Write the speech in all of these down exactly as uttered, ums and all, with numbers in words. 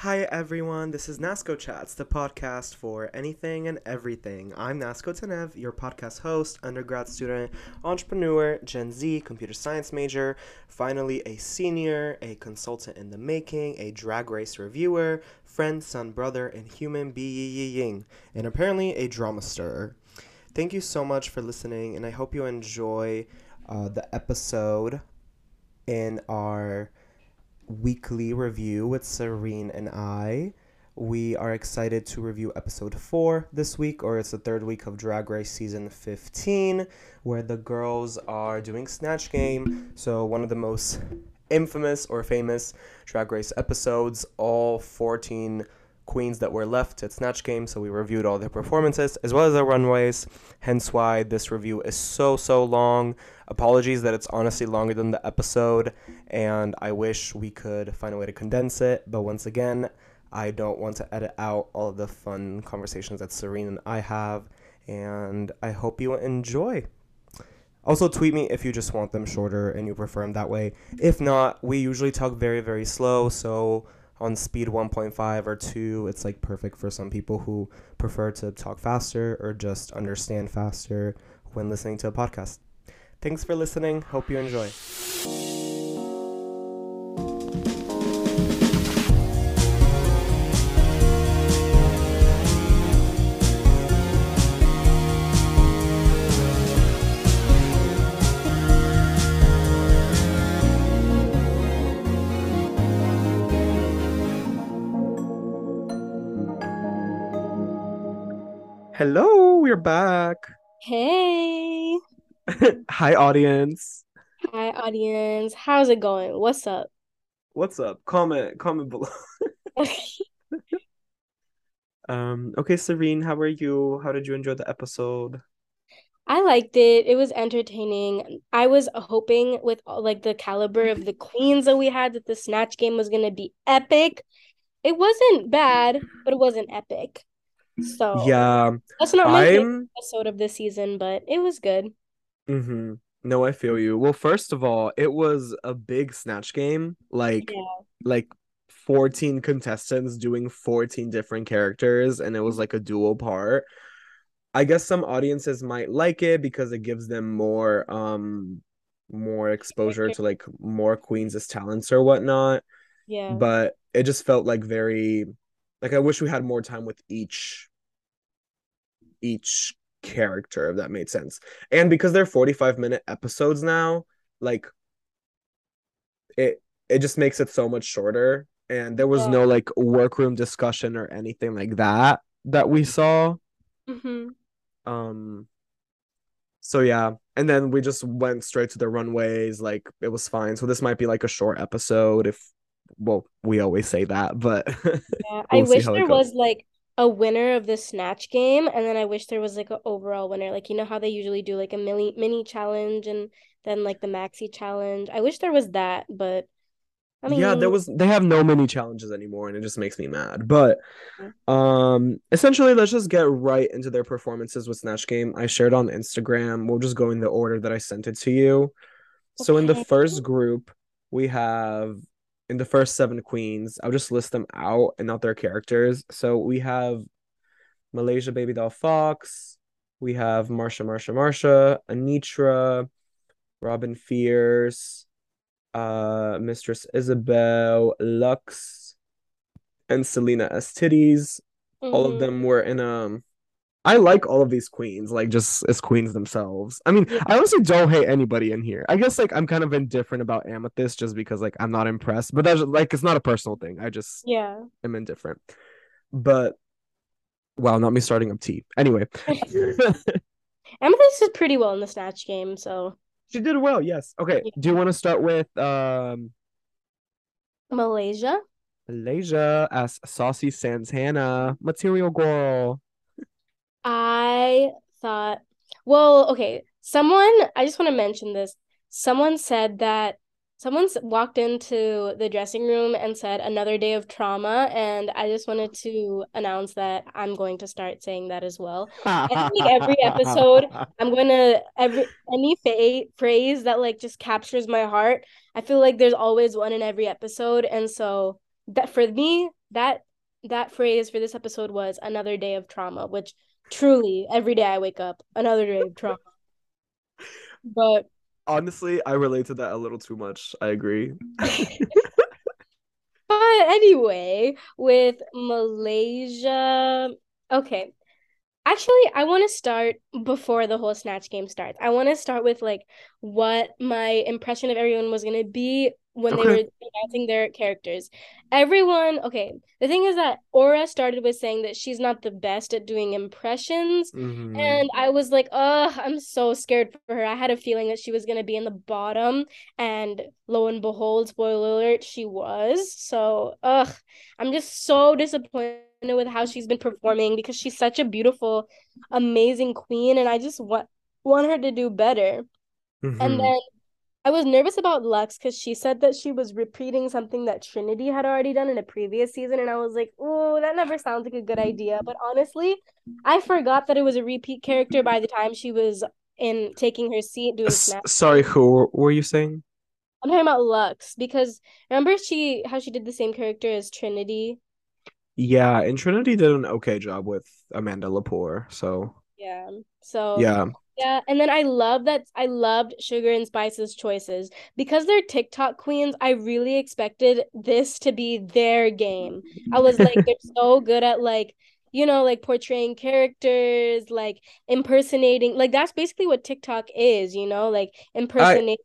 Hi everyone, this is Nasco Chats, the podcast for anything and everything. I'm Nasco Tanev, your podcast host, undergrad student, entrepreneur, Gen Z, computer science major, finally a senior, a consultant in the making, a Drag Race reviewer, friend, son, brother, and human being, and apparently a drama stirrer. Thank you so much for listening, and I hope you enjoy uh, the episode in our weekly review with Serene and I. We are excited to review episode four this week, or it's the third week of Drag Race season fifteen, where the girls are doing Snatch Game, so one of the most infamous or famous Drag Race episodes. All fourteen queens that were left at Snatch Game, so we reviewed all their performances as well as their runways, hence why this review is so so long. Apologies that it's honestly longer than the episode, and I wish we could find a way to condense it, but once again, I don't want to edit out all of the fun conversations that Serene and I have, and I hope you enjoy. Also, tweet me if you just want them shorter and you prefer them that way. If not, we usually talk very very slow, so on speed one point five or two, it's like perfect for some people who prefer to talk faster or just understand faster when listening to a podcast. Thanks for listening. Hope you enjoy. Hello, we're back. Hey. Hi, audience. Hi, audience. How's it going? What's up? What's up? Comment, comment below. um. Okay, Serene, how are you? How did you enjoy the episode? I liked it. It was entertaining. I was hoping with like the caliber of the queens that we had that the Snatch Game was going to be epic. It wasn't bad, but it wasn't epic. So yeah, that's not my favorite episode of this season, but it was good. Mm-hmm. No, I feel you. Well, first of all, it was a big Snatch Game, like yeah. like fourteen contestants doing fourteen different characters, and it was like a dual part. I guess some audiences might like it because it gives them more um more exposure to like more queens as talents or whatnot. Yeah, but it just felt like very like I wish we had more time with each each character, if that made sense. And because they're forty-five minute episodes now, like it it just makes it so much shorter, and there was yeah. no like workroom discussion or anything like that that we saw. Mm-hmm. Um so yeah, and then we just went straight to the runways. Like it was fine. So this might be like a short episode if well, we always say that, but yeah, we'll I wish there was like a winner of the Snatch Game, and then I wish there was like an overall winner. Like you know how they usually do like a mini mini challenge and then like the maxi challenge. I wish there was that, but I mean, yeah, there was. They have no mini challenges anymore, and it just makes me mad. But um, essentially, let's just get right into their performances with Snatch Game. I shared on Instagram. We'll just go in the order that I sent it to you. Okay. So in the first group, we have. In the first seven queens, I'll just list them out and not their characters. So we have Malaysia Baby Doll Fox. We have Marsha Marsha Marsha, Anitra, Robin Fierce, uh, Mistress Isabel, Lux, and Selena S. Titties. Mm-hmm. All of them were in um. I like all of these queens, like just as queens themselves. I mean, yeah. I honestly don't hate anybody in here. I guess like I'm kind of indifferent about Amethyst just because like I'm not impressed, but that's like it's not a personal thing. I just yeah am indifferent. But wow, not me starting up tea. Anyway, Amethyst is pretty well in the Snatch Game, so she did well. Yes. Okay. Yeah. Do you want to start with um Malaysia? Malaysia as Saucy Santana, Material Girl. I thought, well, okay, someone, I just want to mention this. Someone said that, someone walked into the dressing room and said, another day of trauma, and I just wanted to announce that I'm going to start saying that as well. I think every episode, I'm going to, every any fa- phrase that, like, just captures my heart, I feel like there's always one in every episode, and so, that for me, that that phrase for this episode was another day of trauma, which truly every day I wake up, another day of trauma. But honestly, I relate to that a little too much. I agree. But anyway, with Malaysia, okay. Actually, I want to start before the whole Snatch Game starts. I want to start with, like, what my impression of everyone was going to be when okay. they were announcing their characters. Everyone, okay, the thing is that Aura started with saying that she's not the best at doing impressions. Mm-hmm. And I was like, ugh, I'm so scared for her. I had a feeling that she was going to be in the bottom. And lo and behold, spoiler alert, she was. So, ugh, I'm just so disappointed with how she's been performing, because she's such a beautiful, amazing queen, and I just want want her to do better. Mm-hmm. And then I was nervous about Lux, because she said that she was repeating something that Trinity had already done in a previous season, and I was like, ooh, that never sounds like a good idea. But honestly, I forgot that it was a repeat character by the time she was in taking her seat doing Snatch. Sorry, who were you saying? I'm talking about Lux, because remember she how she did the same character as Trinity? Yeah, and Trinity did an okay job with Amanda Lepore, so... Yeah, so... Yeah. Yeah, and then I love that... I loved Sugar and Spice's choices. Because they're TikTok queens, I really expected this to be their game. I was like, they're so good at, like, you know, like, portraying characters, like, impersonating... Like, that's basically what TikTok is, you know? Like, impersonations,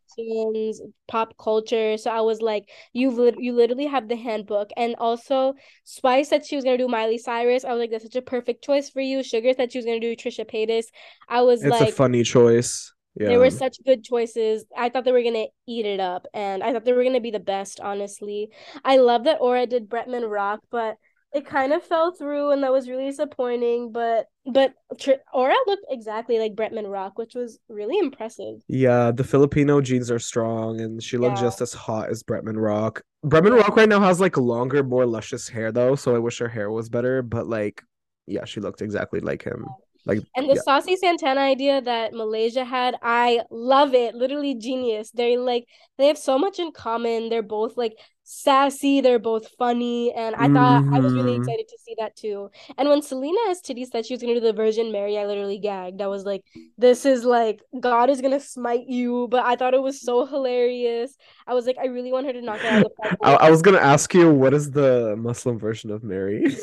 I... pop culture. So I was like, you've li- you literally have the handbook. And also, Spice said she was going to do Miley Cyrus. I was like, that's such a perfect choice for you. Sugar said she was going to do Trisha Paytas. I was it's like... It's a funny choice. Yeah. They were such good choices. I thought they were going to eat it up. And I thought they were going to be the best, honestly. I love that Aura did Bretman Rock, but... It kind of fell through, and that was really disappointing, but but Tr- Aura looked exactly like Bretman Rock, which was really impressive. Yeah, the Filipino genes are strong, and she looked yeah. just as hot as Bretman Rock. Bretman Rock right now has, like, longer, more luscious hair, though, so I wish her hair was better, but, like, yeah, she looked exactly like him. Yeah. Like, and the yeah. Saucy Santana idea that Malaysia had, I love it. Literally genius. They like they have so much in common. They're both, like, sassy. They're both funny. And I thought mm-hmm. I was really excited to see that too. And when Selena S. Titties said she was going to do the Virgin Mary, I literally gagged. I was like, this is like, God is going to smite you. But I thought it was so hilarious. I was like, I really want her to knock it out of the park. I-, I was going to ask you, what is the Muslim version of Mary?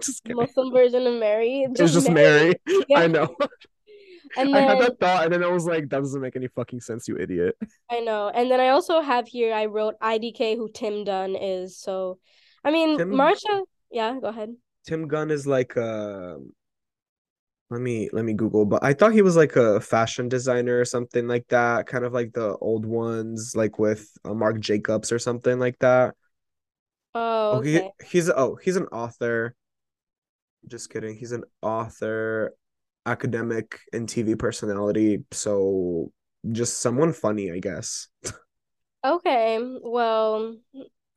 Just Muslim version of Mary. Just it was just Mary. Mary. Yeah. I know. And then, I had that thought, and then I was like, that doesn't make any fucking sense, you idiot. I know. And then I also have here, I wrote I D K, who Tim Gunn is. So, I mean, Tim... Marsha, yeah, go ahead. Tim Gunn is like a... Let me, let me Google, but I thought he was like a fashion designer or something like that. Kind of like the old ones, like with uh, Marc Jacobs or something like that. Oh, okay. Oh, he, he's, oh, he's an author. Just kidding. He's an author, academic, and T V personality. So just someone funny, I guess. Okay. Well,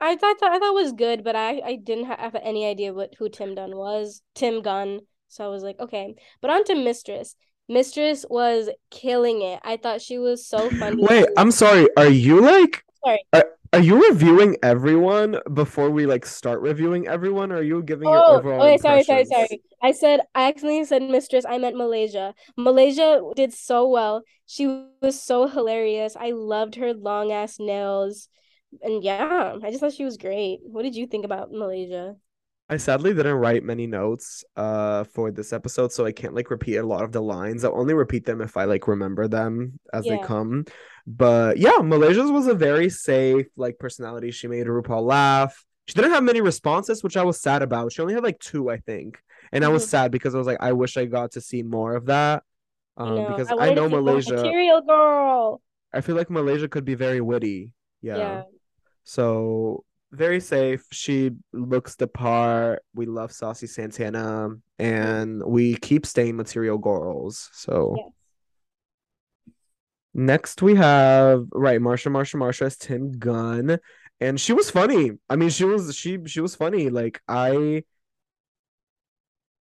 I thought I thought it was good, but I, I didn't have any idea what who Tim Gunn was. Tim Gunn. So I was like, okay. But on to Mistress. Mistress was killing it. I thought she was so funny. Wait, I'm sorry. Are you like... Sorry. Are, are you reviewing everyone before we like start reviewing everyone? Or are you giving oh, your overall? Oh, sorry, sorry, sorry. I said I accidentally said Mistress. I meant Malaysia. Malaysia did so well. She was so hilarious. I loved her long ass nails, and yeah, I just thought she was great. What did you think about Malaysia? I sadly didn't write many notes uh for this episode, so I can't like repeat a lot of the lines. I'll only repeat them if I like remember them as yeah. they come. But yeah, Malaysia's was a very safe like personality. She made RuPaul laugh. She didn't have many responses, which I was sad about. She only had like two, I think. And mm-hmm. I was sad because I was like, I wish I got to see more of that. Um no, because I, I know Malaysia material girl. I feel like Malaysia could be very witty. Yeah. yeah. So very safe. She looks the part. We love Saucy Santana, and we keep staying material girls. So yes. Next we have right Marsha Marsha Marsha as Tim Gunn, and she was funny. I mean, she was she she was funny. Like I,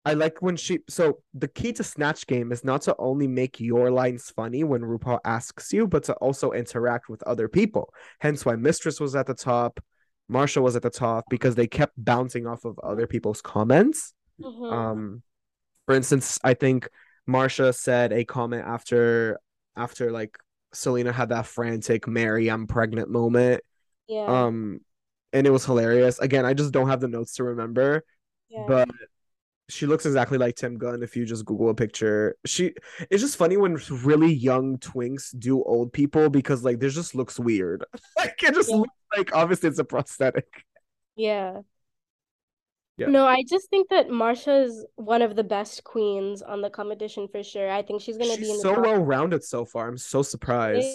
I like when she. So the key to Snatch Game is not to only make your lines funny when RuPaul asks you, but to also interact with other people. Hence why Mistress was at the top. Marsha was at the top because they kept bouncing off of other people's comments. Mm-hmm. Um, for instance, I think Marsha said a comment after after like Selena had that frantic "Mary, I'm pregnant" moment. Yeah. Um, and it was hilarious. Again, I just don't have the notes to remember, yeah. but she looks exactly like Tim Gunn if you just Google a picture. She it's just funny when really young twinks do old people because like this just looks weird. Like it just yeah. looks like obviously it's a prosthetic. Yeah. Yeah. No, I just think that Marsha's one of the best queens on the competition for sure. I think she's gonna she's be in the so well rounded so far. I'm so surprised.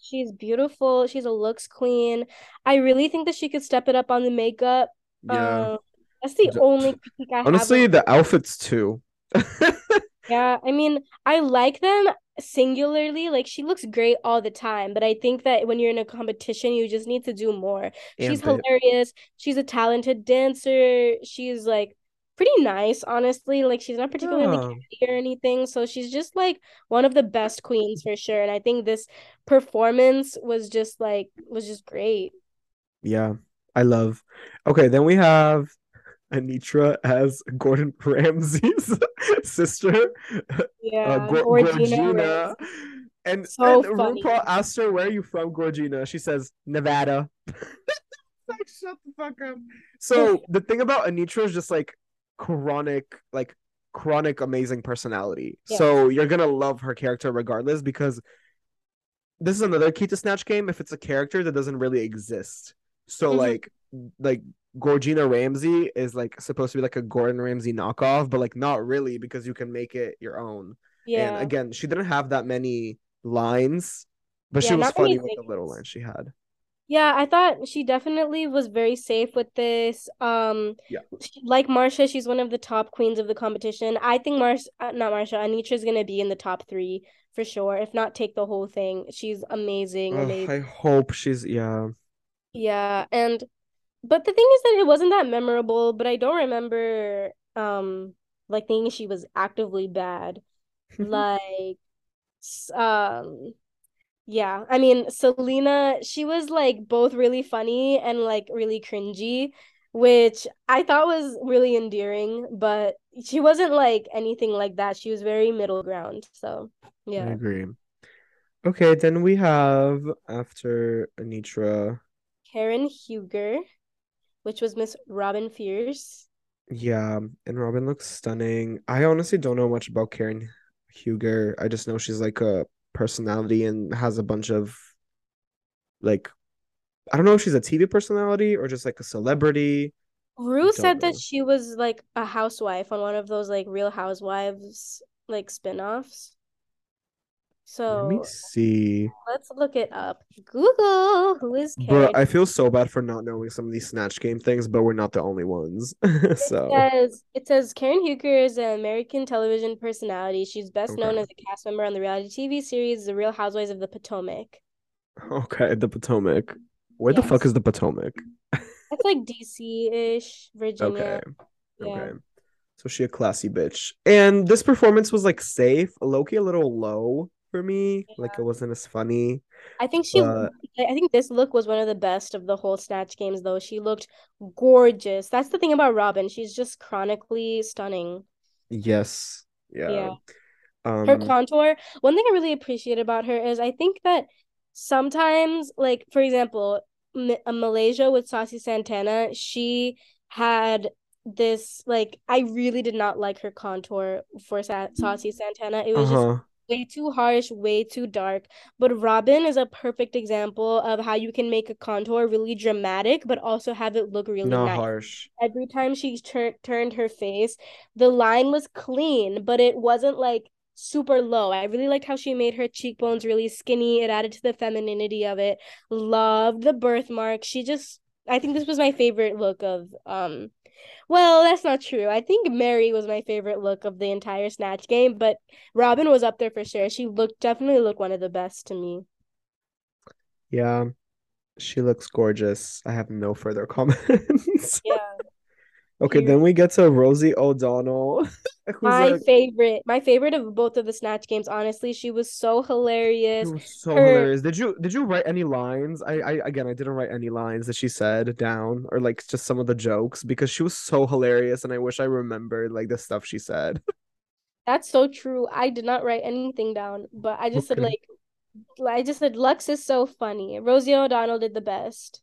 She's beautiful. She's a looks queen. I really think that she could step it up on the makeup. Yeah. Um, that's the D- only critique I honestly have. The outfits too. Yeah, I mean, I like them singularly. Like she looks great all the time, but I think that when you're in a competition, you just need to do more. And she's babe. hilarious. She's a talented dancer. She's like pretty nice, honestly. Like she's not particularly yeah. catty or anything. So she's just like one of the best queens for sure. And I think this performance was just like was just great. Yeah, I love. Okay, then we have Anitra as Gordon Ramsay's sister. Yeah, uh, Go- Gorgina. And, so and RuPaul asked her, "Where are you from, Gorgina?" She says, "Nevada." Like, shut the fuck up. So the thing about Anitra is just like chronic, like chronic amazing personality. Yeah. So you're gonna love her character regardless because this is another key to Snatch Game. If it's a character that doesn't really exist, so mm-hmm. like like. Gorgina Ramsay is like supposed to be like a Gordon Ramsay knockoff, but like not really because you can make it your own. Yeah. And again, she didn't have that many lines, but yeah, she was funny with the little lines she had. Yeah, I thought she definitely was very safe with this. Um, yeah. She, like Marsha, she's one of the top queens of the competition. I think Marsha, not Marsha, Anitra is gonna be in the top three for sure. If not, take the whole thing. She's amazing. Ugh, amazing. I hope she's yeah. Yeah, and. But the thing is that it wasn't that memorable, but I don't remember, um, like, thinking she was actively bad. Like, um, yeah. I mean, Selena, she was, like, both really funny and, like, really cringy, which I thought was really endearing. But she wasn't, like, anything like that. She was very middle ground. So, yeah. I agree. Okay, then we have, after Anitra, Karen Huger, which was Miss Robin Fierce. Yeah, and Robin looks stunning. I honestly don't know much about Karen Huger. I just know she's like a personality and has a bunch of, like, I don't know if she's a T V personality or just like a celebrity. Rue said know. that she was like a housewife on one of those like Real Housewives like spinoffs. So let me see. Let's look it up. Google who is Karen. Bro, I feel so bad for not knowing some of these Snatch Game things, but we're not the only ones. so it says, it says Karen Huger is an American television personality. She's best okay. known as a cast member on the reality T V series The Real Housewives of the Potomac. Okay, the Potomac. Where yes. the fuck is the Potomac? That's like D C-ish, Virginia. Okay. Yeah. Okay. So she a classy bitch, and this performance was like safe, low-key a little low. For me, yeah. like it wasn't as funny. I think she, but... I think this look was one of the best of the whole Snatch Games, though. She looked gorgeous. That's the thing about Robin; she's just chronically stunning. Yes, yeah. yeah. Um, her contour. One thing I really appreciate about her is I think that sometimes, like for example, M- Malaysia with Saucy Santana, she had this like I really did not like her contour for Sa- Saucy Santana. It was uh-huh. just. way too harsh, way too dark. But Robin is a perfect example of how you can make a contour really dramatic, but also have it look really Not nice. harsh. Every time she tur- turned her face, the line was clean, but it wasn't like super low. I really liked how she made her cheekbones really skinny. It added to the femininity of it. Loved the birthmark. She just, I think this was my favorite look of, um, well, that's not true. I think Mary was my favorite look of the entire Snatch Game, but Robin was up there for sure. She looked definitely looked one of the best to me. Yeah, she looks gorgeous. I have no further comments. Yeah. Okay, Period. Then we get to Rosie O'Donnell. My like... favorite. My favorite of both of the Snatch Games, honestly. She was so hilarious. She was so Her... hilarious. Did you did you write any lines? I, I again I didn't write any lines that she said down, or like just some of the jokes, because she was so hilarious and I wish I remembered like the stuff she said. That's so true. I did not write anything down, but I just okay. said like I just said Lux is so funny. Rosie O'Donnell did the best.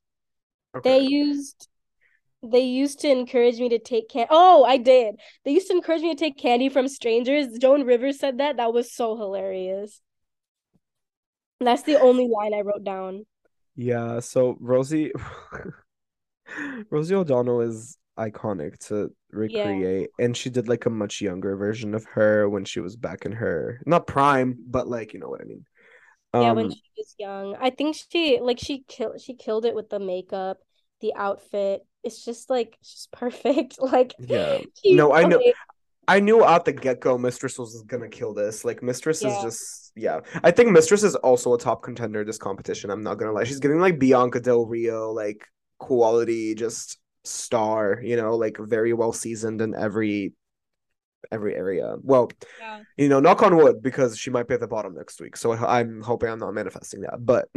Okay. They used They used to encourage me to take candy. Oh, I did. They used to encourage me to take candy from strangers. Joan Rivers said that. That was so hilarious. And that's the only line I wrote down. Yeah, so Rosie Rosie O'Donnell is iconic to recreate. Yeah. And she did like a much younger version of her when she was back in her, not prime, but like, you know what I mean. Um, yeah, when she was young. I think she like she killed she killed it with the makeup, the outfit. It's just like it's just perfect. Like yeah, geez, no, I okay. know, I knew out the get go, Mistress was gonna kill this. Like Mistress yeah. is just yeah. I think Mistress is also a top contender this competition. I'm not gonna lie, she's giving like Bianca Del Rio like quality, just star. You know, like very well seasoned in every every area. Well, yeah. you know, knock on wood, because she might be at the bottom next week. So I'm hoping I'm not manifesting that. But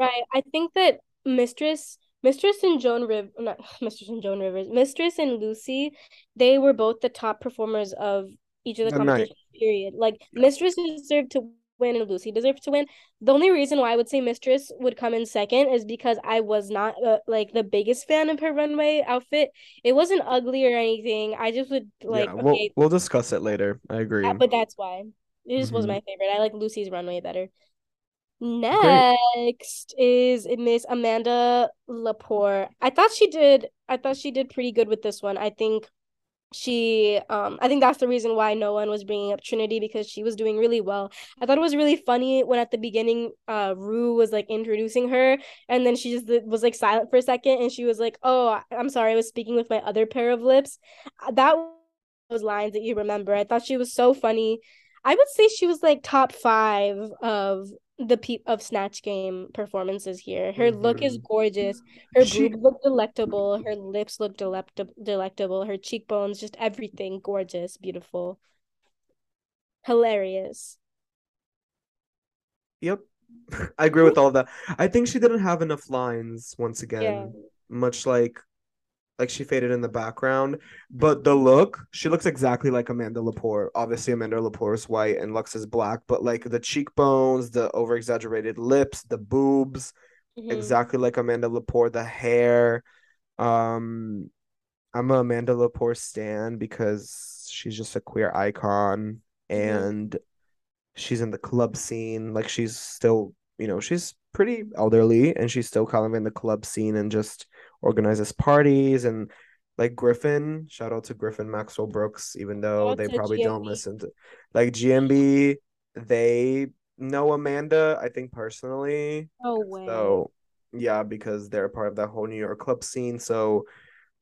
right, I think that Mistress. Mistress and Joan Riv, not Mistress and Joan Rivers, Mistress and Lucy, they were both the top performers of each of the competition. Period. Like yeah. Mistress deserved to win and Lucy deserved to win. The only reason why I would say Mistress would come in second is because I was not uh, like the biggest fan of her runway outfit. It wasn't ugly or anything. I just would like. Yeah, we'll okay, we'll discuss it later. I agree. That, but that's why it just mm-hmm. was my favorite. I like Lucy's runway better. Next Great. is Miss Amanda Lepore. I thought she did. I thought she did pretty good with this one. I think she. Um, I think that's the reason why no one was bringing up Trinity, because she was doing really well. I thought it was really funny when at the beginning, uh, Rue was like introducing her, and then she just was like silent for a second, and she was like, "Oh, I'm sorry, I was speaking with my other pair of lips." That was those lines that you remember. I thought she was so funny. I would say she was like top five of. the peep of Snatch Game performances here. Her mm-hmm. look is gorgeous. Her she... boobs look delectable. Her lips look delectable. Delectable. Her cheekbones, just everything gorgeous, beautiful, hilarious. Yep, I agree with all of that. I think she didn't have enough lines once again. Yeah. Much like, like she faded in the background. But the look, she looks exactly like Amanda Lepore. Obviously, Amanda Lepore is white and Lux is black. But like the cheekbones, the over-exaggerated lips, the boobs, mm-hmm. exactly like Amanda Lepore. The hair. Um, I'm a Amanda Lepore stan because she's just a queer icon. And mm-hmm. she's in the club scene. Like she's still, you know, she's pretty elderly. And she's still kind of in the club scene and just... organizes parties, and like Griffin, shout out to Griffin Maxwell Brooks, even though they probably G M B. Don't listen to like G M B, they know Amanda, I think personally. Oh wow. So yeah, because they're part of that whole New York club scene. So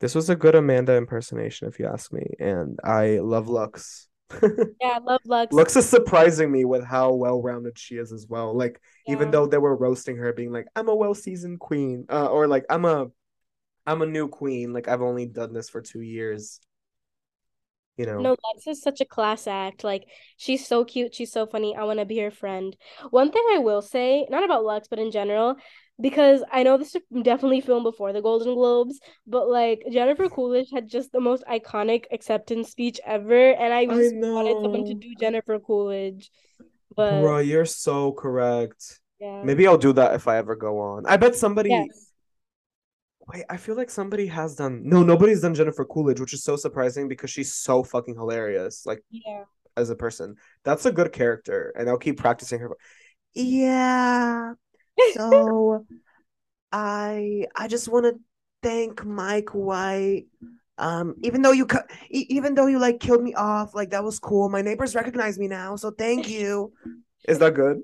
this was a good Amanda impersonation if you ask me. And I love Lux. Yeah, I love Lux. Lux is surprising me with how well-rounded she is as well. Like yeah. even though they were roasting her being like, I'm a well-seasoned queen, uh, or like I'm a I'm a new queen. Like, I've only done this for two years. You know? No, Lux is such a class act. Like, she's so cute. She's so funny. I want to be her friend. One thing I will say, not about Lux, but in general, because I know this was definitely filmed before the Golden Globes, but, like, Jennifer Coolidge had just the most iconic acceptance speech ever, and I just I wanted someone to do Jennifer Coolidge. But... bro, you're so correct. Yeah. Maybe I'll do that if I ever go on. I bet somebody... Yes. Wait, I feel like somebody has done... No, nobody's done Jennifer Coolidge, which is so surprising because she's so fucking hilarious. Like, yeah. as a person. That's a good character, and I'll keep practicing her. Yeah. So, I I just want to thank Mike White. Um, even though you cu- even though you, like, killed me off, like, that was cool. My neighbors recognize me now, so thank you. Is that good?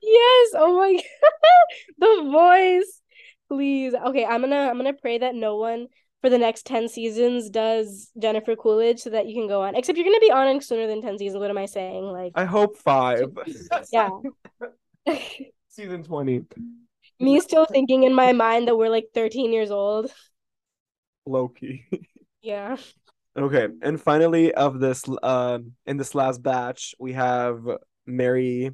Yes. Oh, my God. The voice. Please. Okay, I'm gonna I'm gonna pray that no one for the next ten seasons does Jennifer Coolidge so that you can go on. Except you're gonna be on sooner than ten seasons. What am I saying? Like I hope five. Yeah. Season twenty. Me still thinking in my mind that we're like thirteen years old. Low key. Yeah. Okay, and finally, of this, uh, in this last batch, we have Mary.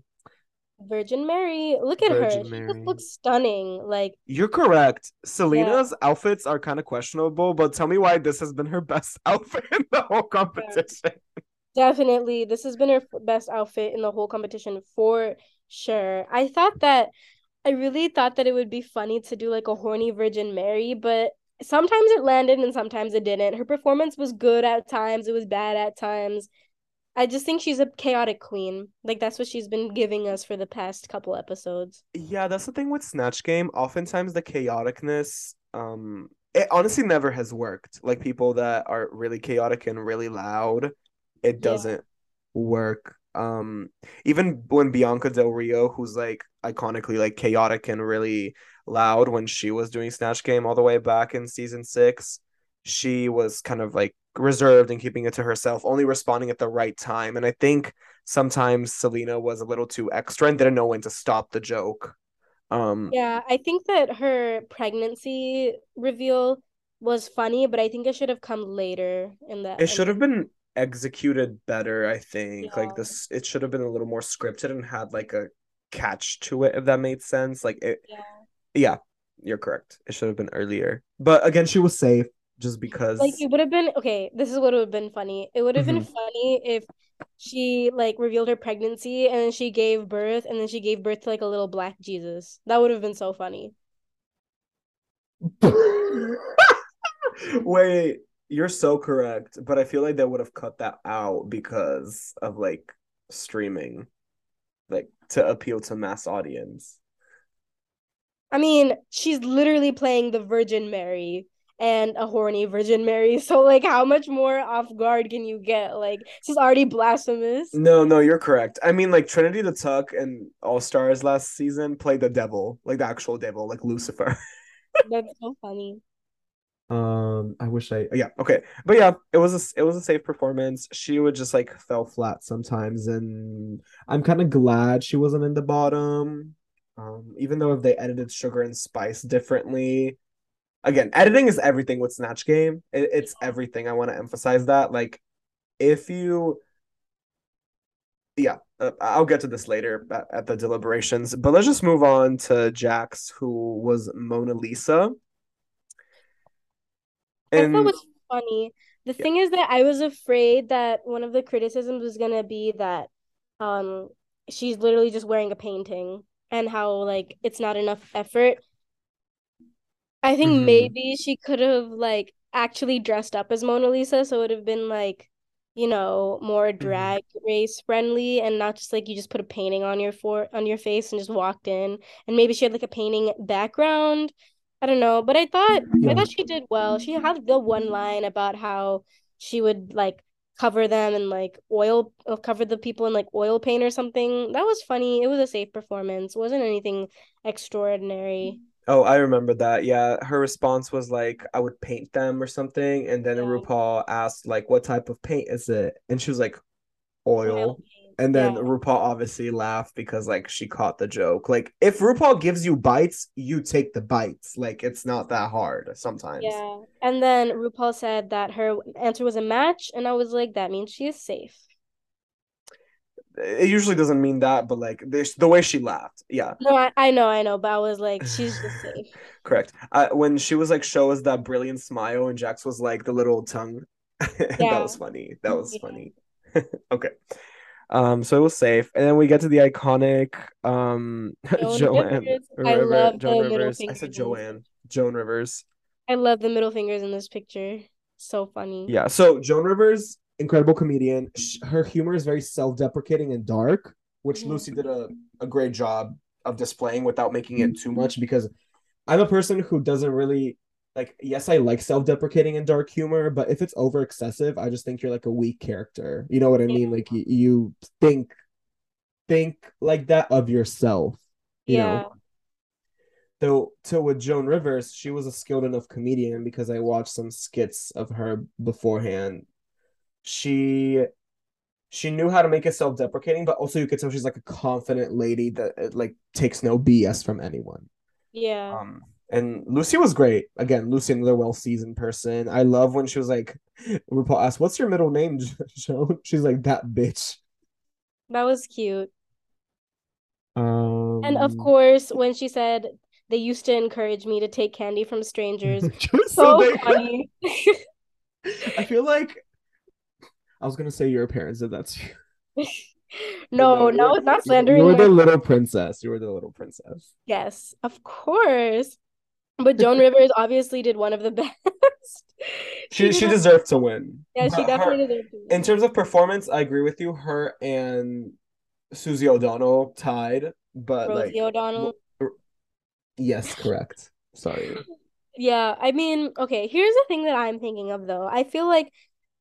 Virgin Mary. Look at Virgin her. Mary. She just looks stunning. Like, you're correct. Selena's yeah. outfits are kind of questionable, but tell me why this has been her best outfit in the whole competition. Definitely. This has been her best outfit in the whole competition for sure. I thought that, I really thought that it would be funny to do like a horny Virgin Mary, but sometimes it landed and sometimes it didn't. Her performance was good at times. It was bad at times. I just think she's a chaotic queen. Like, that's what she's been giving us for the past couple episodes. Yeah, that's the thing with Snatch Game. Oftentimes, the chaoticness, um, it honestly never has worked. Like, people that are really chaotic and really loud, it doesn't yeah. work. Um, even when Bianca Del Rio, who's, like, iconically, like, chaotic and really loud when she was doing Snatch Game all the way back in season six, she was kind of, like, reserved and keeping it to herself, only responding at the right time. And I think sometimes Selena was a little too extra and didn't know when to stop the joke. Um yeah, I think that her pregnancy reveal was funny, but I think it should have come later in that. It should have been executed better, I think. Yeah. Like, this, it should have been a little more scripted and had like a catch to it, if that made sense. Like, it yeah, yeah, you're correct. It should have been earlier. But again, she was safe. Just because, like, it would have been okay. This is what would have been funny. It would have mm-hmm. been funny if she like revealed her pregnancy and then she gave birth, and then she gave birth to like a little black Jesus. That would have been so funny. Wait, you're so correct, but I feel like they would have cut that out because of like streaming, like to appeal to mass audience. I mean, she's literally playing the Virgin Mary. And a horny Virgin Mary. So, like, how much more off guard can you get? Like, this is already blasphemous. No, no, you're correct. I mean, like, Trinity the Tuck and All Stars last season played the devil. Like, the actual devil. Like, Lucifer. That's so funny. Um, I wish I... Yeah, okay. But, yeah, it was a, it was a safe performance. She would just, like, fell flat sometimes. And I'm kind of glad she wasn't in the bottom. Um, even though if they edited Sugar and Spice differently... Again, editing is everything with Snatch Game. It, it's everything. I want to emphasize that. Like, if you... Yeah, uh, I'll get to this later at, at the deliberations. But let's just move on to Jax, who was Mona Lisa. And... I thought it was funny. The yeah. thing is that I was afraid that one of the criticisms was going to be that um, she's literally just wearing a painting and how, like, it's not enough effort. I think mm-hmm. maybe she could have, like, actually dressed up as Mona Lisa, so it would have been, like, you know, more drag mm-hmm. race friendly and not just, like, you just put a painting on your for- on your face and just walked in. And maybe she had, like, a painting background. I don't know. But I thought, yeah. I thought she did well. She had the one line about how she would, like, cover them and, like, oil, or cover the people in, like, oil paint or something. That was funny. It was a safe performance. It wasn't anything extraordinary. Mm-hmm. Oh, I remember that. Yeah, her response was like, I would paint them or something. And then yeah. RuPaul asked, like, what type of paint is it? And she was like, oil. oil and then yeah. RuPaul obviously laughed because, like, she caught the joke. Like, if RuPaul gives you bites, you take the bites. Like, it's not that hard sometimes. Yeah. And then RuPaul said that her answer was a match. And I was like, that means she is safe. It usually doesn't mean that, but like the way she laughed, yeah. No, I, I know, I know, but I was like, she's just safe. Correct. Uh, when she was like, show us that brilliant smile, and Jax was like the little tongue. Yeah. That was funny. That was yeah. funny. Okay. Um. So it was safe, and then we get to the iconic um Joan Joanne. Rivers. I love Joan the Rivers. Middle fingers. I said Joanne. Joan Rivers. I love the middle fingers in this picture. So funny. Yeah. So Joan Rivers. Incredible comedian. Her humor is very self-deprecating and dark, which mm-hmm. Lucy did a, a great job of displaying without making it too much, because I'm a person who doesn't really like, yes, I like self-deprecating and dark humor, but if it's over excessive, I just think you're like a weak character. You know what I mean? Like you, you think think like that of yourself, you yeah. know. So, so with Joan Rivers, she was a skilled enough comedian because I watched some skits of her beforehand. She she knew how to make it self-deprecating, but also you could tell she's like a confident lady that like takes no B S from anyone. Yeah. Um, And Lucy was great. Again, Lucy, another well-seasoned person. I love when she was like, RuPaul asked, what's your middle name, Joan? She's like, that bitch. That was cute. Um, and of course, when she said, they used to encourage me to take candy from strangers. So, so funny. I feel like, I was going to say your parents did that to you. No, you know, no, it's not slandering. You were the little princess. You were the little princess. Yes, of course. But Joan Rivers obviously did one of the best. she she, she deserved to win. Yeah, she definitely her, deserved to win. In terms of performance, I agree with you. Her and Susie O'Donnell tied, but Rosie like O'Donnell. Yes, correct. Sorry. Yeah, I mean, okay, here's the thing that I'm thinking of though. I feel like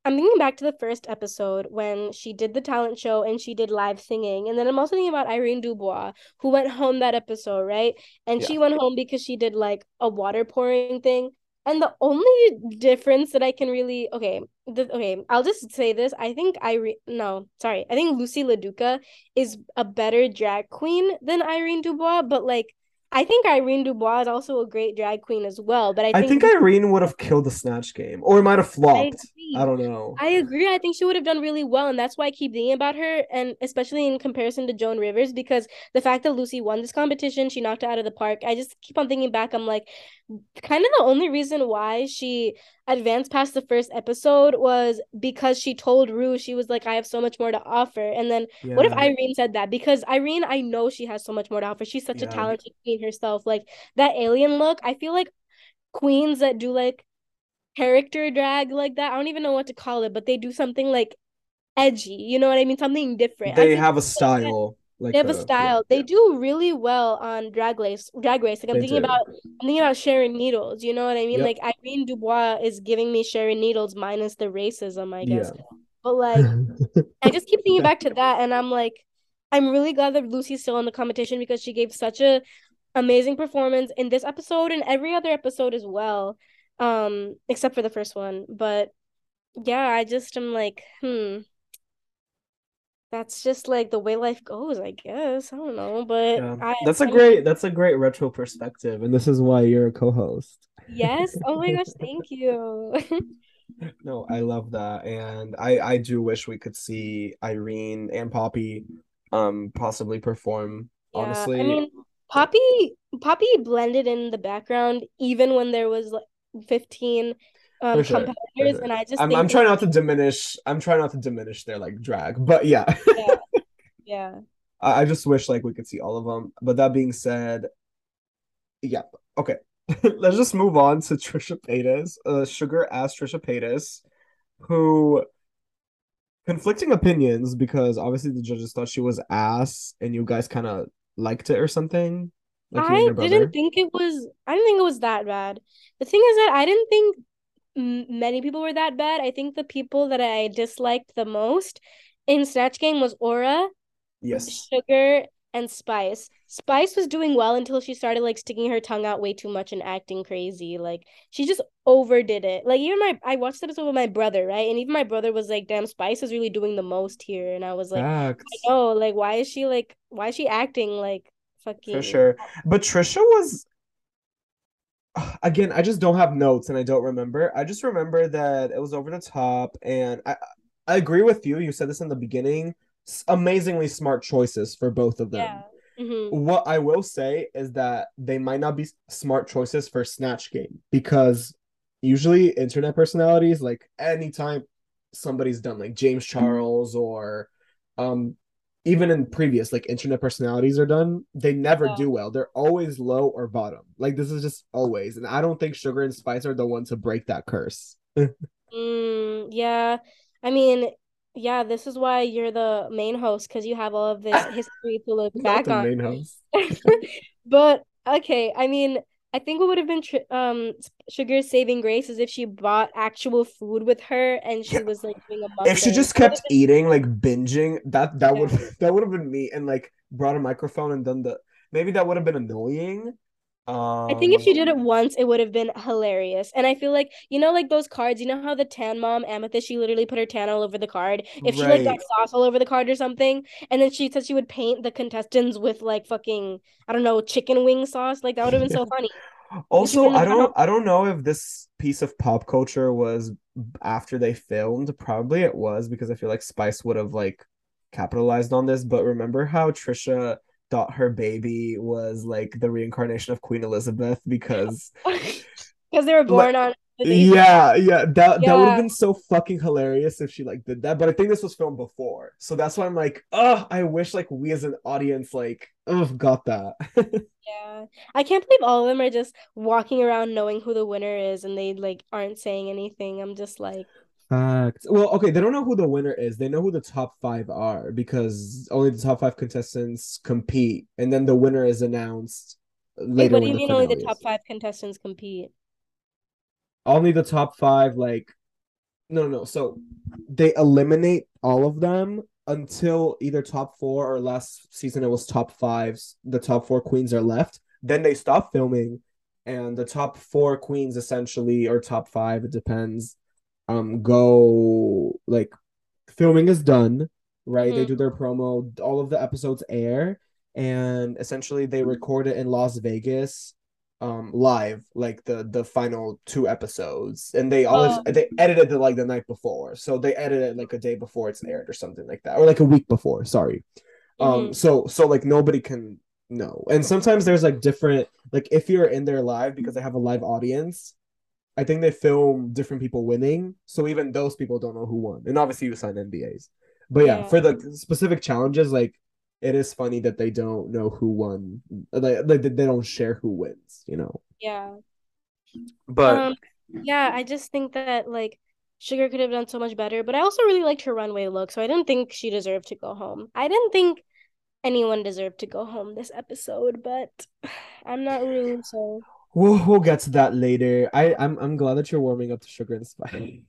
I'm thinking back to the first episode when she did the talent show and she did live singing. And then I'm also thinking about Irene Dubois, who went home that episode, right? And yeah. She went home because she did like a water pouring thing. And the only difference that I can really, okay, th- okay, I'll just say this. I think Irene, no, sorry. I think Lucy Laduca is a better drag queen than Irene Dubois, but like, I think Irene Dubois is also a great drag queen as well, but I think, I think Irene would have killed the snatch game, or it might have flopped. I, I don't know. I agree. I think she would have done really well, and that's why I keep thinking about her, and especially in comparison to Joan Rivers, because the fact that Lucy won this competition, she knocked it out of the park. I just keep on thinking back. I'm like, kind of the only reason why she advanced past the first episode was because she told Rue, she was like, I have so much more to offer. And then yeah. What if Irene said that? Because Irene, I know she has so much more to offer. She's such yeah. a talented queen herself. Like that alien look, I feel like queens that do like character drag like that, I don't even know what to call it, but they do something like edgy, you know what I mean? Something different. They have a style. Like they have a, a style. Yeah, they yeah. do really well on Drag Race. Drag Race. Like I'm they thinking do. about, I'm thinking about Sharon Needles. You know what I mean? Yep. Like Irene Dubois is giving me Sharon Needles minus the racism, I guess. Yeah. But like, I just keep thinking back to that, and I'm like, I'm really glad that Lucy's still in the competition because she gave such a amazing performance in this episode and every other episode as well, um, except for the first one. But yeah, I just am like, hmm. That's just like the way life goes, I guess. I don't know, but yeah. I, that's a I, great that's a great retro perspective, and this is why you're a co-host. Yes. Oh my gosh, thank you. No, I love that, and I I do wish we could see Irene and Poppy, um, possibly perform. Yeah, honestly, I mean, Poppy Poppy blended in the background even when there was like fifteen. Um, sure. competitors, and I just I'm, I'm trying not to diminish I'm trying not to diminish their like drag, but yeah. yeah yeah I, I just wish like we could see all of them, but that being said, yeah, okay. Let's just move on to Trisha Paytas, uh, Sugar as Trisha Paytas, who conflicting opinions because obviously the judges thought she was ass and you guys kind of liked it or something. Like I didn't think it was I didn't think it was that bad. The thing is that I didn't think many people were that bad. I think the people that I disliked the most in Snatch Game was Aura, yes, Sugar, and Spice. Spice was doing well until she started like sticking her tongue out way too much and acting crazy. Like she just overdid it. Like even my I watched the episode with my brother, right? And even my brother was like, "Damn, Spice is really doing the most here." And I was like, Facts. "I know, like why is she like why is she acting like fucking?" For sure, but Trisha was. Again, I just don't have notes and I don't remember. I just remember that it was over the top, and I, I agree with you. You said this in the beginning. S- amazingly smart choices for both of them. Yeah. Mm-hmm. What I will say is that they might not be smart choices for Snatch Game because usually internet personalities, like anytime somebody's done like James Charles or um, even in previous, like, internet personalities are done, they never yeah. do well. They're always low or bottom. Like, this is just always. And I don't think Sugar and Spice are the ones to break that curse. mm, yeah. I mean, yeah, this is why you're the main host, because you have all of this history to look back on. Main host. But, okay, I mean, I think what would have been tr- um Sugar's saving grace is if she bought actual food with her and she yeah. was like doing a muffin. If she just kept eating, like binging, that that yeah. would that would have been me, and like brought a microphone and done the maybe that would have been annoying. Um, I think if she did it once, it would have been hilarious. And I feel like, you know, like those cards, you know how the tan mom, Amethyst, she literally put her tan all over the card. If right. she like got sauce all over the card or something, and then she said she would paint the contestants with like fucking, I don't know, chicken wing sauce. Like that would have been so funny. Also, I don't I don't know if this piece of pop culture was after they filmed. Probably it was, because I feel like Spice would have like capitalized on this. But remember how Trisha thought her baby was like the reincarnation of Queen Elizabeth because because they were born like, on yeah yeah that yeah. that would have been so fucking hilarious if she like did that. But I think this was filmed before, so that's why I'm like, oh, I wish like we as an audience like oh got that. Yeah, I can't believe all of them are just walking around knowing who the winner is and they like aren't saying anything. I'm just like, facts. Well, okay, they don't know who the winner is. They know who the top five are because only the top five contestants compete, and then the winner is announced later. Wait, what do you mean only the top five contestants compete? Only the top five, like, no, no, no. So they eliminate all of them until either top four or last season it was top fives. The top four queens are left. Then they stop filming, and the top four queens essentially, or top five, it depends, um, go, like, filming is done, right? Mm-hmm. They do their promo. All of the episodes air, and essentially they record it in Las Vegas. Um, live, like the the final two episodes, and they always oh. they edited it like the night before, so they edited it like a day before it's aired or something like that, or like a week before. Sorry, mm-hmm. um, so so like nobody can know, and sometimes there's like different, like if you're in there live because they have a live audience, I think they film different people winning, so even those people don't know who won, and obviously you sign N D As, but yeah, yeah. for the specific challenges, like. It is funny that they don't know who won. Like, like they don't share who wins, you know? Yeah. But... Um, yeah, I just think that, like, Sugar could have done so much better. But I also really liked her runway look, so I didn't think she deserved to go home. I didn't think anyone deserved to go home this episode, but I'm not really so... We'll, we'll get to that later. I, I'm, I'm glad that you're warming up to Sugar and Spice.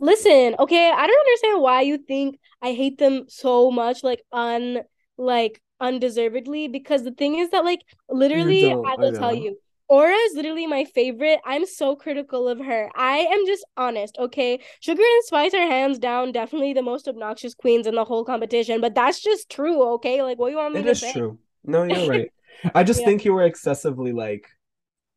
Listen, okay, I don't understand why you think I hate them so much, like, un, like undeservedly, because the thing is that, like, literally, I will I tell you, Aura is literally my favorite. I'm so critical of her. I am just honest, okay? Sugar and Spice are hands down definitely the most obnoxious queens in the whole competition, but that's just true, okay? Like, what do you want me it to say? It is true. No, you're right. I just yeah. think you were excessively, like...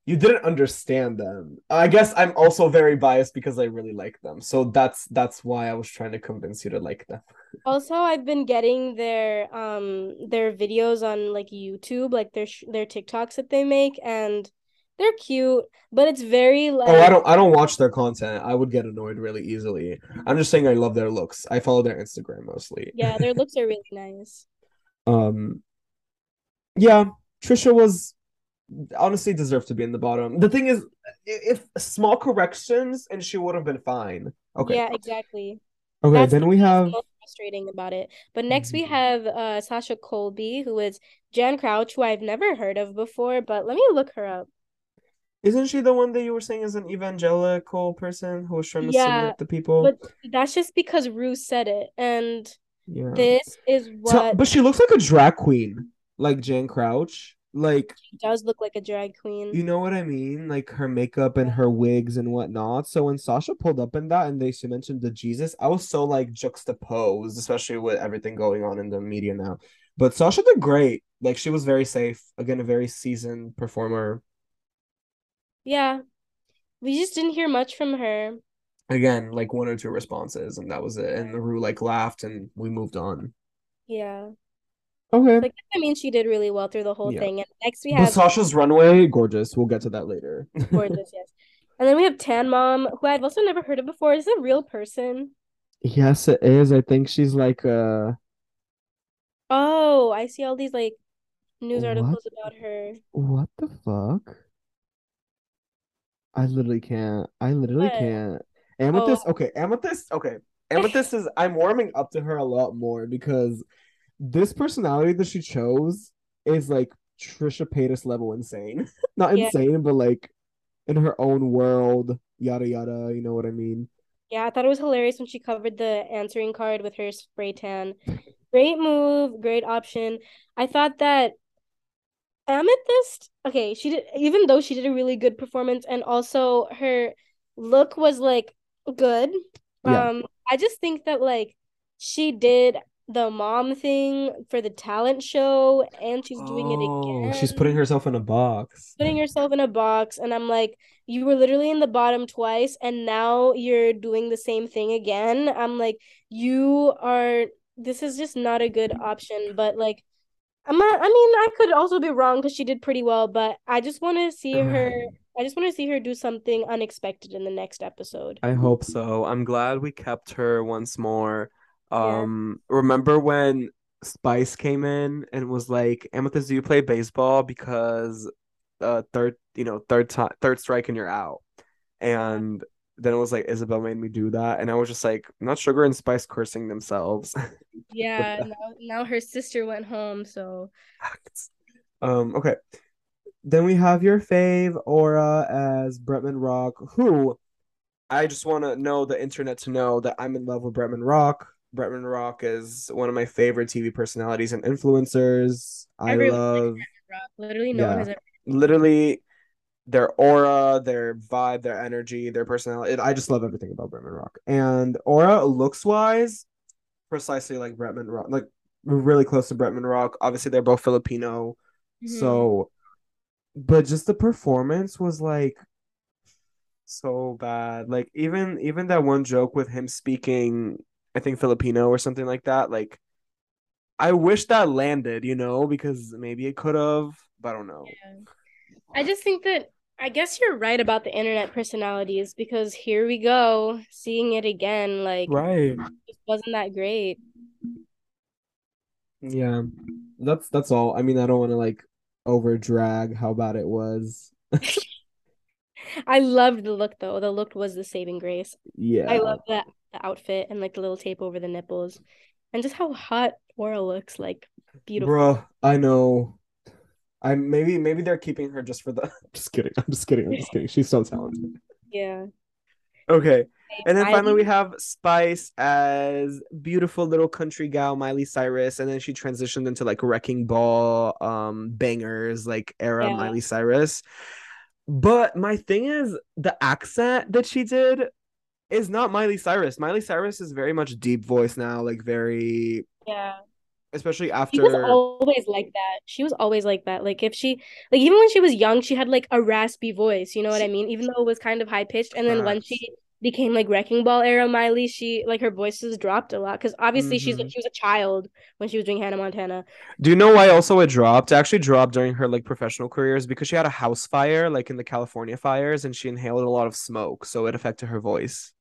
You didn't understand them. I guess I'm also very biased because I really like them. So that's that's why I was trying to convince you to like them. Also, I've been getting their um their videos on like YouTube, like their sh- their TikToks that they make, and they're cute, but it's very like Oh, I don't I don't watch their content. I would get annoyed really easily. I'm just saying I love their looks. I follow their Instagram mostly. Yeah, their looks are really nice. Um Yeah, Trisha was honestly deserved to be in the bottom. The thing is, if small corrections and she would have been fine. Okay. Yeah, exactly. Okay, that's then we have most frustrating about it. But next we have uh Sasha Colby, who is Jan Crouch, who I've never heard of before, but let me look her up. Isn't she the one that you were saying is an evangelical person who was trying to yeah, submit the people? But that's just because Rue said it, and yeah. this is what so, but she looks like a drag queen, like Jan Crouch. Like, she does look like a drag queen. You know what I mean? Like, her makeup and her wigs and whatnot. So when Sasha pulled up in that and they she mentioned the Jesus, I was so, like, juxtaposed, especially with everything going on in the media now. But Sasha did great. Like, she was very safe. Again, a very seasoned performer. Yeah. We just didn't hear much from her. Again, like, one or two responses, and that was it. And Rue, like, laughed, and we moved on. Yeah. Okay. Like, I mean, she did really well through the whole yeah. thing. And next we have... But Sasha's runway, gorgeous. We'll get to that later. Gorgeous, yes. And then we have Tan Mom, who I've also never heard of before. Is it a real person? Yes, it is. I think she's like a... Oh, I see all these, like, news what? articles about her. What the fuck? I literally can't. I literally what? can't. Amethyst? Oh. Okay, Amethyst? Okay. Amethyst is... I'm warming up to her a lot more because... This personality that she chose is, like, Trisha Paytas level insane. Not yeah. insane, but, like, in her own world, yada yada, you know what I mean? Yeah, I thought it was hilarious when she covered the answering card with her spray tan. Great move, great option. I thought that Amethyst, okay, she did, even though she did a really good performance, and also her look was, like, good. Yeah. Um, I just think that, like, she did... the mom thing for the talent show, and she's doing oh, it again. She's putting herself in a box. Putting herself in a box, and I'm like, you were literally in the bottom twice, and now you're doing the same thing again. I'm like, you are, this is just not a good option, but like, I'm not, I mean, I could also be wrong because she did pretty well, but I just want to see her, I just want to see her do something unexpected in the next episode. I hope so. I'm glad we kept her once more. Um, yeah. Remember when Spice came in and was like, Amethyst, do you play baseball? Because uh, third, you know, third time, third strike and you're out. And then it was like, Isabel made me do that. And I was just like, not Sugar and Spice cursing themselves. Yeah, now, now her sister went home, so. Um, okay. Then we have your fave, Aura, as Bretman Rock, who I just want to know the internet to know that I'm in love with Bretman Rock. Bretman Rock is one of my favorite T V personalities and influencers. I Everyone love Rock. Literally no yeah. one has ever literally their aura, their vibe, their energy, their personality. It, I just love everything about Bretman Rock. And Aura looks wise, precisely like Bretman Rock, like really close to Bretman Rock. Obviously, they're both Filipino, mm-hmm. so but just the performance was like so bad. Like even even that one joke with him speaking, I think Filipino or something like that. Like, I wish that landed, you know, because maybe it could have, but I don't know. Yeah. I just think that, I guess you're right about the internet personalities, because here we go, seeing it again. Like, right. It wasn't that great. Yeah, that's that's all. I mean, I don't want to like over drag how bad it was. I loved the look though. The look was the saving grace. Yeah, I love that. Outfit and like the little tape over the nipples and just how hot Aura looks, like beautiful. Bruh, I know. I maybe maybe they're keeping her just for the just kidding. I'm just kidding. I'm just kidding. She's so talented. Yeah. Okay. And then I finally think- we have Spice as beautiful little country gal Miley Cyrus, and then she transitioned into like wrecking ball um bangers like era yeah. Miley Cyrus. But my thing is the accent that she did is not Miley Cyrus. Miley Cyrus is very much deep voice now, like very yeah. Especially after she was always like that. She was always like that. Like if she like even when she was young, she had like a raspy voice. You know what I mean? Even though it was kind of high pitched. And then right. once she became like wrecking ball era Miley, she like her voices dropped a lot because obviously mm-hmm. she's like, she was a child when she was doing Hannah Montana. Do you know why also it dropped? It actually dropped during her like professional careers because she had a house fire like in the California fires and she inhaled a lot of smoke, so it affected her voice.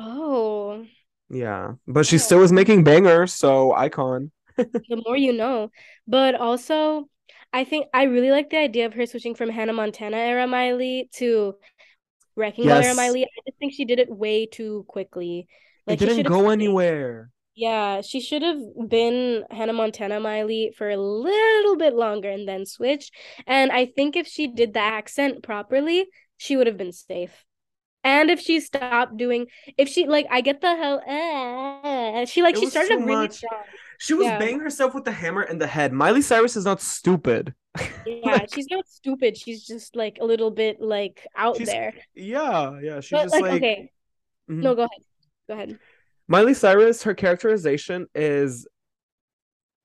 Oh. Yeah. But she oh. still was making bangers, so icon. The more you know. But also, I think I really like the idea of her switching from Hannah Montana era Miley to Wrecking Ball yes. era Miley. I just think she did it way too quickly. Like, it didn't she go been, anywhere. Yeah. She should have been Hannah Montana Miley for a little bit longer and then switched. And I think if she did the accent properly, she would have been safe. And if she stopped doing, if she, like, I get the hell, eh, she, like, it she started so really strong. She was yeah. banging herself with the hammer in the head. Miley Cyrus is not stupid. Yeah, like, she's not stupid. She's just, like, a little bit, like, out there. Yeah, yeah. She's but, just, like, like okay. Mm-hmm. No, go ahead. Go ahead. Miley Cyrus, her characterization is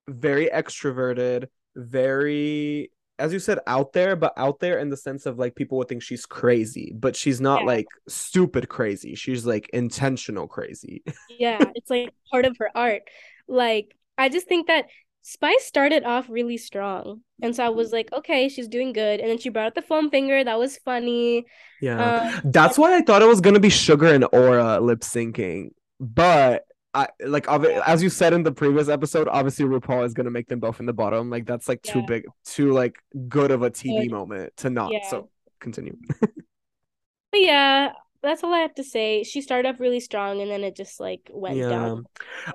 very extroverted, very, as you said, out there, but out there in the sense of like people would think she's crazy, but she's not yeah. like stupid crazy. She's like intentional crazy. Yeah, it's like part of her art. Like, I just think that Spice started off really strong. And so I was like, okay, she's doing good. And then she brought out the foam finger. That was funny. Yeah. Um, That's why I thought it was going to be Sugar and Aura lip syncing. But I, like as you said in the previous episode, obviously RuPaul is gonna make them both in the bottom. Like that's like yeah. too big, too like good of a T V yeah. moment to not. Yeah. So continue. But yeah, that's all I have to say. She started up really strong, and then it just like went yeah. down.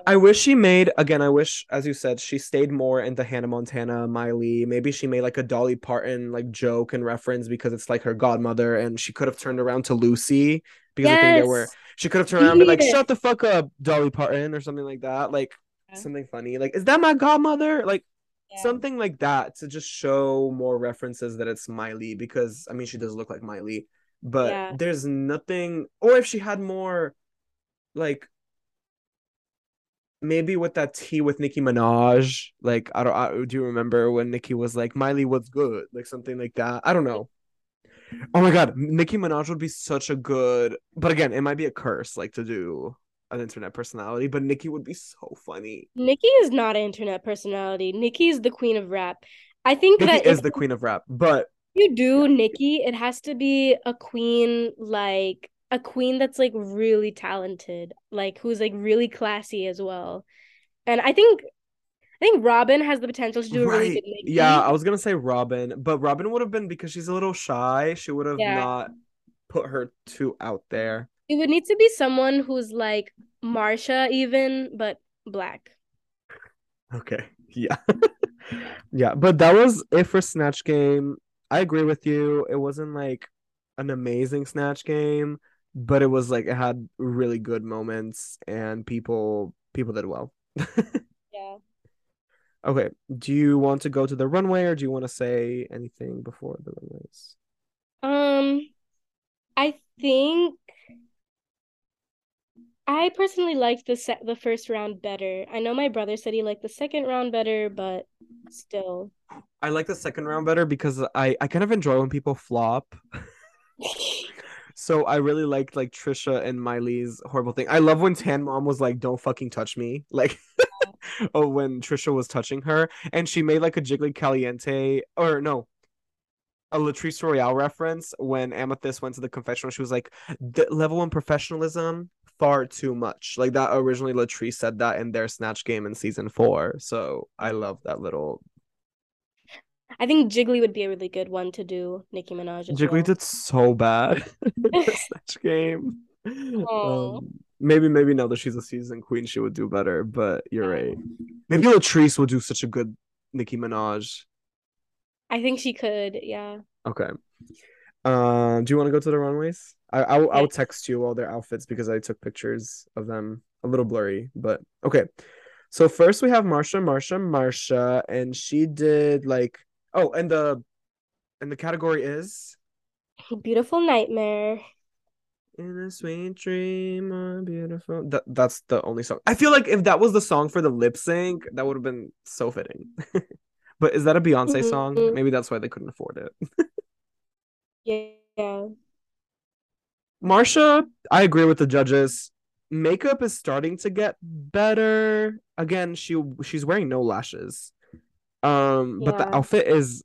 I wish she made again. I wish, as you said, she stayed more into Hannah Montana, Miley. Maybe she made like a Dolly Parton like joke and reference because it's like her godmother, and she could have turned around to Lucy because yes. I think they were. She could have turned around and been like, shut the fuck up, Dolly Parton, or something like that. Like, yeah. something funny. Like, is that my godmother? Like, yeah. something like that to just show more references that it's Miley. Because, I mean, she does look like Miley. But yeah. there's nothing. Or if she had more, like, maybe with that tea with Nicki Minaj. Like, I don't I, do you remember when Nicki was like, Miley was good, like something like that. I don't know. Oh my God, Nicki Minaj would be such a good, but again, it might be a curse, like, to do an internet personality, but Nicki would be so funny. Nicki is not an internet personality. Nicki is the queen of rap. I think Nicki that is the queen of rap, but you do yeah. Nicki, it has to be a queen, like a queen that's like really talented, like who's like really classy as well. And I think I think Robin has the potential to do right. a really good Nicki. Yeah, I was gonna say Robin, but Robin would have been, because she's a little shy, she would have yeah. not put her too out there. It would need to be someone who's like Marsha even, but black. Okay. Yeah. Yeah. But that was it for Snatch Game. I agree with you. It wasn't like an amazing Snatch Game, but it was like, it had really good moments and people people did well. Yeah. Okay. Do you want to go to the runway, or do you want to say anything before the runways? Um, I think I personally liked the se- the first round better. I know my brother said he liked the second round better, but still. I like the second round better because I, I kind of enjoy when people flop. So I really liked, like, Trisha and Miley's horrible thing. I love when Tan Mom was like, don't fucking touch me. Like, oh, when Trisha was touching her. And she made, like, a Jiggly Caliente, or no, a Latrice Royale reference when Amethyst went to the confessional. She was like, the level one professionalism, far too much. Like, that originally Latrice said that in their Snatch Game in season four. So I love that little. I think Jiggly would be a really good one to do Nicki Minaj. Jiggly well. did so bad in Snatch Game. Um, maybe, maybe now that she's a seasoned queen, she would do better, but you're right. Maybe Latrice will do such a good Nicki Minaj. I think she could, yeah. Okay. Uh, do you want to go to the runways? I, I'll, I'll text you all their outfits because I took pictures of them. A little blurry, but okay. So first we have Marsha, Marsha, Marsha, and she did like, oh, and the and the category is Beautiful Nightmare. In a sweet dream, a beautiful. That, that's the only song. I feel like if that was the song for the lip sync, that would have been so fitting. But is that a Beyonce mm-hmm. song? Maybe that's why they couldn't afford it. Yeah. Marsha, I agree with the judges. Makeup is starting to get better. Again, she she's wearing no lashes. Um, yeah. But the outfit is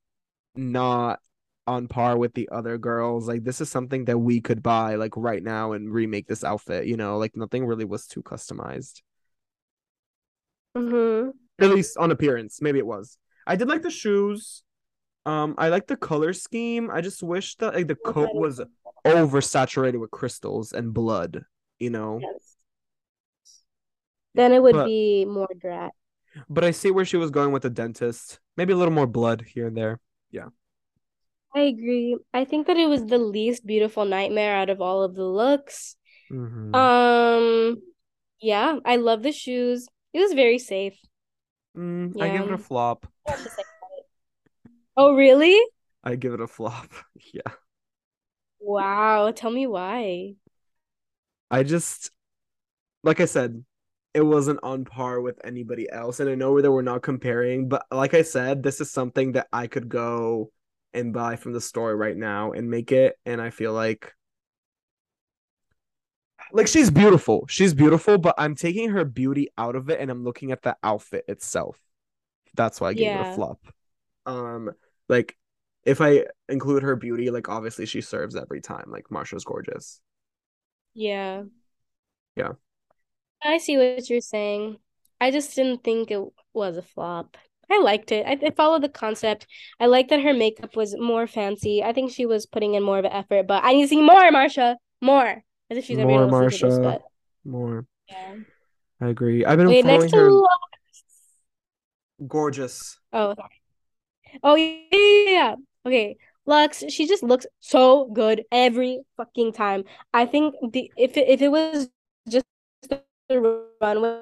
not on par with the other girls. Like, this is something that we could buy like right now and remake this outfit, you know? Like, nothing really was too customized. Mm-hmm. At least on appearance. Maybe it was. I did like the shoes. Um, I like the color scheme. I just wish that, like, the coat was oversaturated with crystals and blood, you know? Yes. Then it would but, be more drag. But I see where she was going with the dentist. Maybe a little more blood here and there. Yeah. I agree. I think that it was the least beautiful nightmare out of all of the looks. Mm-hmm. Um, yeah, I love the shoes. It was very safe. Mm, yeah. I give it a flop. Oh, really? I give it a flop. Yeah. Wow. Tell me why. I just, like I said, it wasn't on par with anybody else. And I know that we're not comparing, but like I said, this is something that I could go and buy from the store right now and make it. And I feel like, like, she's beautiful. She's beautiful, but I'm taking her beauty out of it and I'm looking at the outfit itself. That's why I gave yeah. it a flop. Um, like, if I include her beauty, like, obviously she serves every time. Like, Marsha's gorgeous. Yeah. Yeah. I see what you're saying. I just didn't think it was a flop. I liked it. I, I followed the concept. I liked that her makeup was more fancy. I think she was putting in more of an effort, but I need to see more, Marsha. More. As if she's ever more, Marsha. To this, but... More. Yeah. I agree. I've been Wait, following next to her. Lux. Gorgeous. Oh, sorry. Oh, yeah. Okay. Lux, she just looks so good every fucking time. I think the if it, if it was just the runway,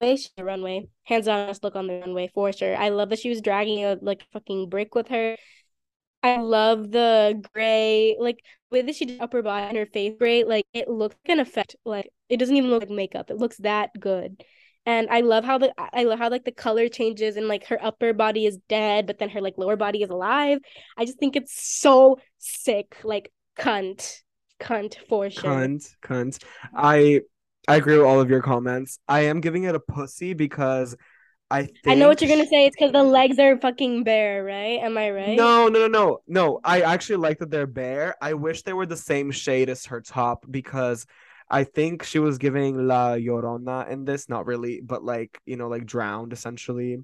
the runway, hands on, just look on the runway for sure. I love that she was dragging a like fucking brick with her. I love the gray, like, with this, she did upper body and her face gray. Like, it looks like an effect. Like, it doesn't even look like makeup. It looks that good. And I love how the I love how like the color changes and like her upper body is dead, but then her like lower body is alive. I just think it's so sick. Like cunt, cunt for sure. Cunt, cunt. I I agree with all of your comments. I am giving it a pussy because I think I know what you're gonna say. It's because the legs are fucking bare, right? Am I right? No, no, no, no, no. I actually like that they're bare. I wish they were the same shade as her top because I think she was giving La Llorona in this, not really, but like, you know, like drowned essentially.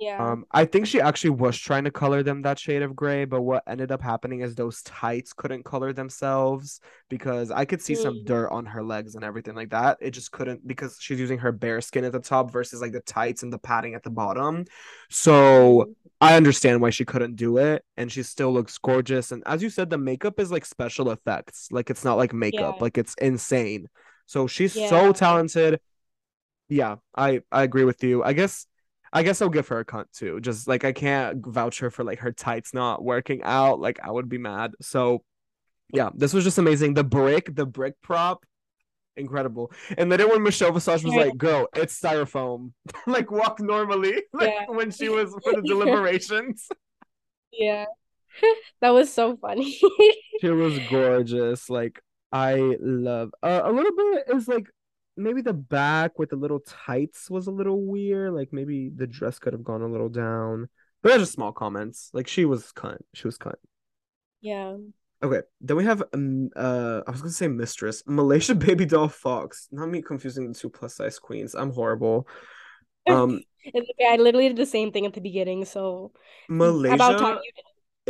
Yeah. Um, I think she actually was trying to color them that shade of gray, but what ended up happening is those tights couldn't color themselves because I could see mm. some dirt on her legs and everything like that. It just couldn't because she's using her bare skin at the top versus like the tights and the padding at the bottom. So I understand why she couldn't do it, and she still looks gorgeous. And as you said, the makeup is like special effects. Like it's not like makeup, yeah. like it's insane. So she's yeah. so talented. Yeah, I, I agree with you. I guess I guess I'll give her a cunt too. Just like I can't vouch her for like her tights not working out. Like I would be mad. So yeah, this was just amazing. The brick, the brick prop, incredible. And then when Michelle Visage was yeah. like, "Girl, it's styrofoam." Like walk normally. Like yeah. when she was for the deliberations. Yeah, that was so funny. She was gorgeous. Like I love uh, a little bit is like. Maybe the back with the little tights was a little weird. Like maybe the dress could have gone a little down. But that's just small comments. Like she was cunt. She was cunt. Yeah. Okay. Then we have um, uh I was gonna say Mistress Malaysia Baby Doll Fox. Not me confusing the two plus size queens. I'm horrible. Um, it's okay. I literally did the same thing at the beginning. So Malaysia about time you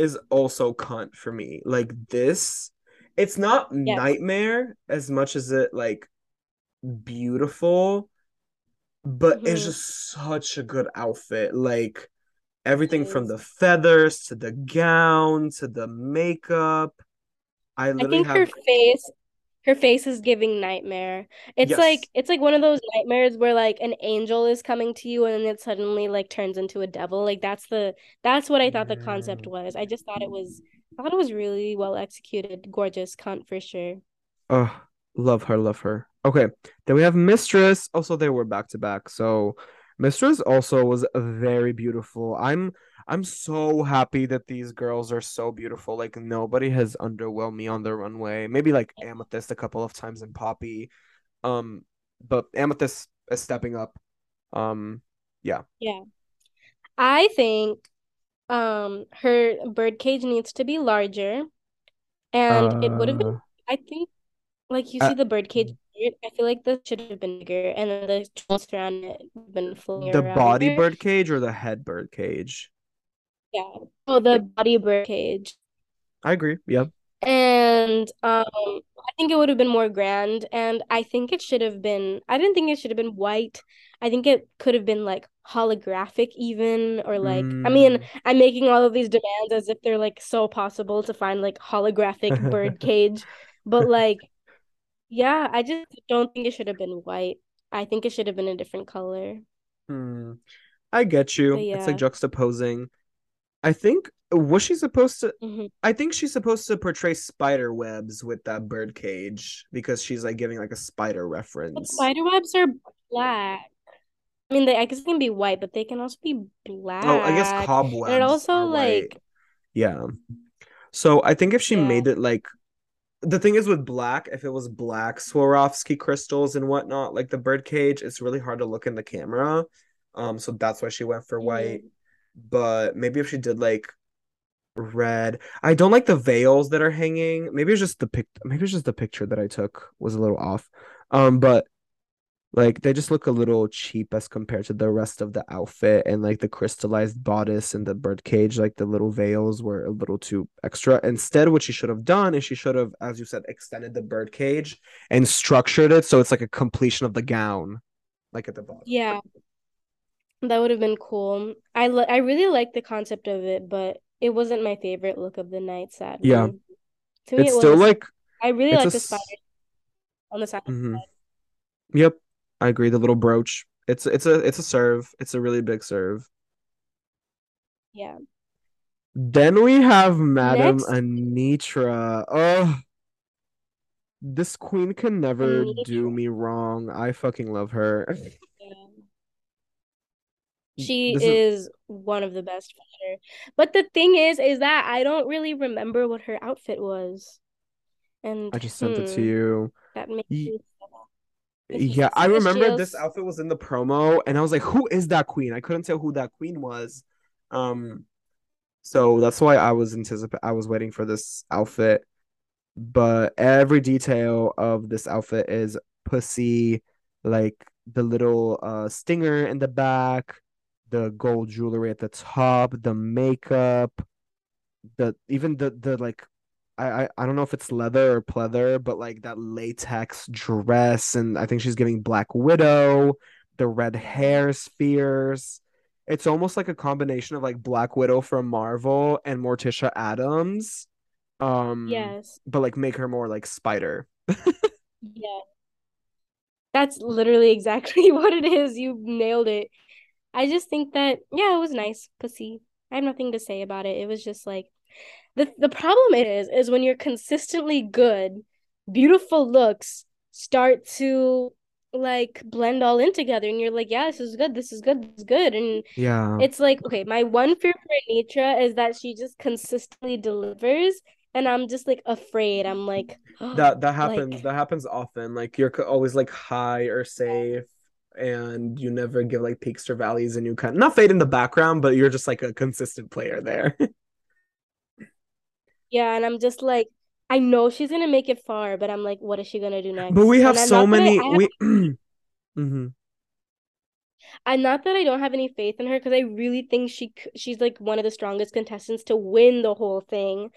is also cunt for me. Like this, it's not yes. nightmare as much as it like. Beautiful, but mm-hmm. it's just such a good outfit. Like everything from the feathers to the gown to the makeup. I, literally I think have... her face, her face is giving nightmare. It's yes. like it's like one of those nightmares where like an angel is coming to you and then it suddenly like turns into a devil. Like that's the that's what I thought yeah. the concept was. I just thought it was I thought it was really well executed, gorgeous, cunt for sure. Oh, love her, love her. Okay, then we have Mistress. Also, they were back to back. So Mistress also was very beautiful. I'm I'm so happy that these girls are so beautiful. Like nobody has underwhelmed me on the runway. Maybe like Amethyst a couple of times and Poppy. Um, but Amethyst is stepping up. Um, yeah. Yeah. I think um her birdcage needs to be larger. And uh... it would have been I think like you see uh... the birdcage. I feel like this should have been bigger, and then the twirls around it have been floating the around. The body here. Bird cage or the head bird cage? Yeah. Oh, the body bird cage. I agree. Yeah. And um, I think it would have been more grand, and I think it should have been. I didn't think it should have been white. I think it could have been like holographic, even or like. Mm. I mean, I'm making all of these demands as if they're like so possible to find like holographic bird cage, but like. Yeah, I just don't think it should have been white. I think it should have been a different color. Hmm. I get you. Yeah. It's like juxtaposing. I think was she supposed to mm-hmm. I think she's supposed to portray spider webs with that bird cage because she's like giving like a spider reference. But spider webs are black. I mean they I guess they can be white, but they can also be black. Oh, I guess cobwebs. And it also are like white. Yeah. So I think if she yeah. made it like the thing is with black, if it was black Swarovski crystals and whatnot, like the birdcage, it's really hard to look in the camera. Um, so that's why she went for white. Mm-hmm. But maybe if she did like red, I don't like the veils that are hanging. Maybe it's just the pic. Maybe it's just the picture that I took was a little off. Um, but like they just look a little cheap as compared to the rest of the outfit, and like the crystallized bodice and the birdcage, like the little veils were a little too extra. Instead, what she should have done is she should have, as you said, extended the birdcage and structured it so it's like a completion of the gown, like at the bottom. Yeah, that would have been cool. I lo- I really like the concept of it, but it wasn't my favorite look of the night. Sadly, yeah, to me it's it still was, like I really like the spider on the side. Mm-hmm. Yep. I agree. The little brooch. It's it's a it's a serve. It's a really big serve. Yeah. Then we have Madame Next. Anitra. Oh, this queen can never Anitra. do me wrong. I fucking love her. Yeah. She is, is one of the best fighter. But the thing is, is that I don't really remember what her outfit was. And I just hmm, sent it to you. That makes Ye- me Yeah, I remember this outfit was in the promo, and I was like, who is that queen? I couldn't tell who that queen was. Um, so that's why I was anticip- I was waiting for this outfit. But every detail of this outfit is pussy, like the little uh stinger in the back, the gold jewelry at the top, the makeup, the even the the like I, I, I don't know if it's leather or pleather, but like that latex dress, and I think she's giving Black Widow, the red hair spheres. It's almost like a combination of like Black Widow from Marvel and Morticia Adams. Um, yes. But like make her more like spider. Yeah. That's literally exactly what it is. You nailed it. I just think that, yeah, it was nice, pussy. I have nothing to say about it. It was just like, The the problem is, is when you're consistently good, beautiful looks start to, like, blend all in together. And you're like, yeah, this is good, this is good, this is good. And yeah, it's like, okay, my one fear for Anitra is that she just consistently delivers. And I'm just, like, afraid. I'm like... Oh, that that happens. Like, that happens often. Like, you're always, like, high or safe. And you never give, like, peaks or valleys. And you kind of... Not fade in the background, but you're just, like, a consistent player there. Yeah, and I'm just like, I know she's going to make it far, but I'm like, what is she going to do next? But we have so many... I, I have, we... mm-hmm. I'm not that I don't have any faith in her, because I really think she she's like one of the strongest contestants to win the whole thing.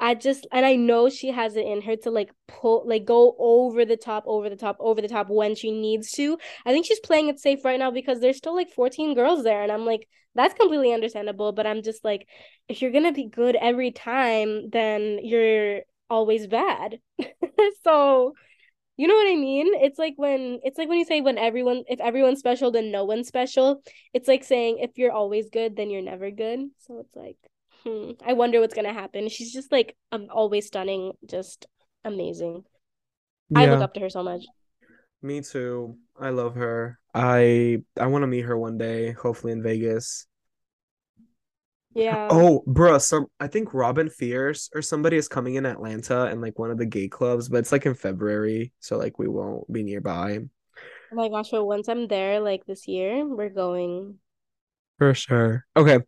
I just... And I know she has it in her to like pull, like go over the top, over the top, over the top when she needs to. I think she's playing it safe right now because there's still like fourteen girls there, and I'm like... That's completely understandable, but I'm just like, if you're gonna be good every time, then you're always bad. So, you know what I mean? It's like when it's like when you say when everyone, if everyone's special, then no one's special. It's like saying if you're always good, then you're never good. So it's like, hmm, I wonder what's gonna happen. She's just like um, always stunning, just amazing. Yeah. I look up to her so much. Me too. I love her. I I want to meet her one day, hopefully in Vegas. Yeah. Oh, bruh, so I think Robin Fierce or somebody is coming in Atlanta and like one of the gay clubs, but it's like in February, so like we won't be nearby. Oh my gosh, but once I'm there like this year, we're going. For sure. Okay.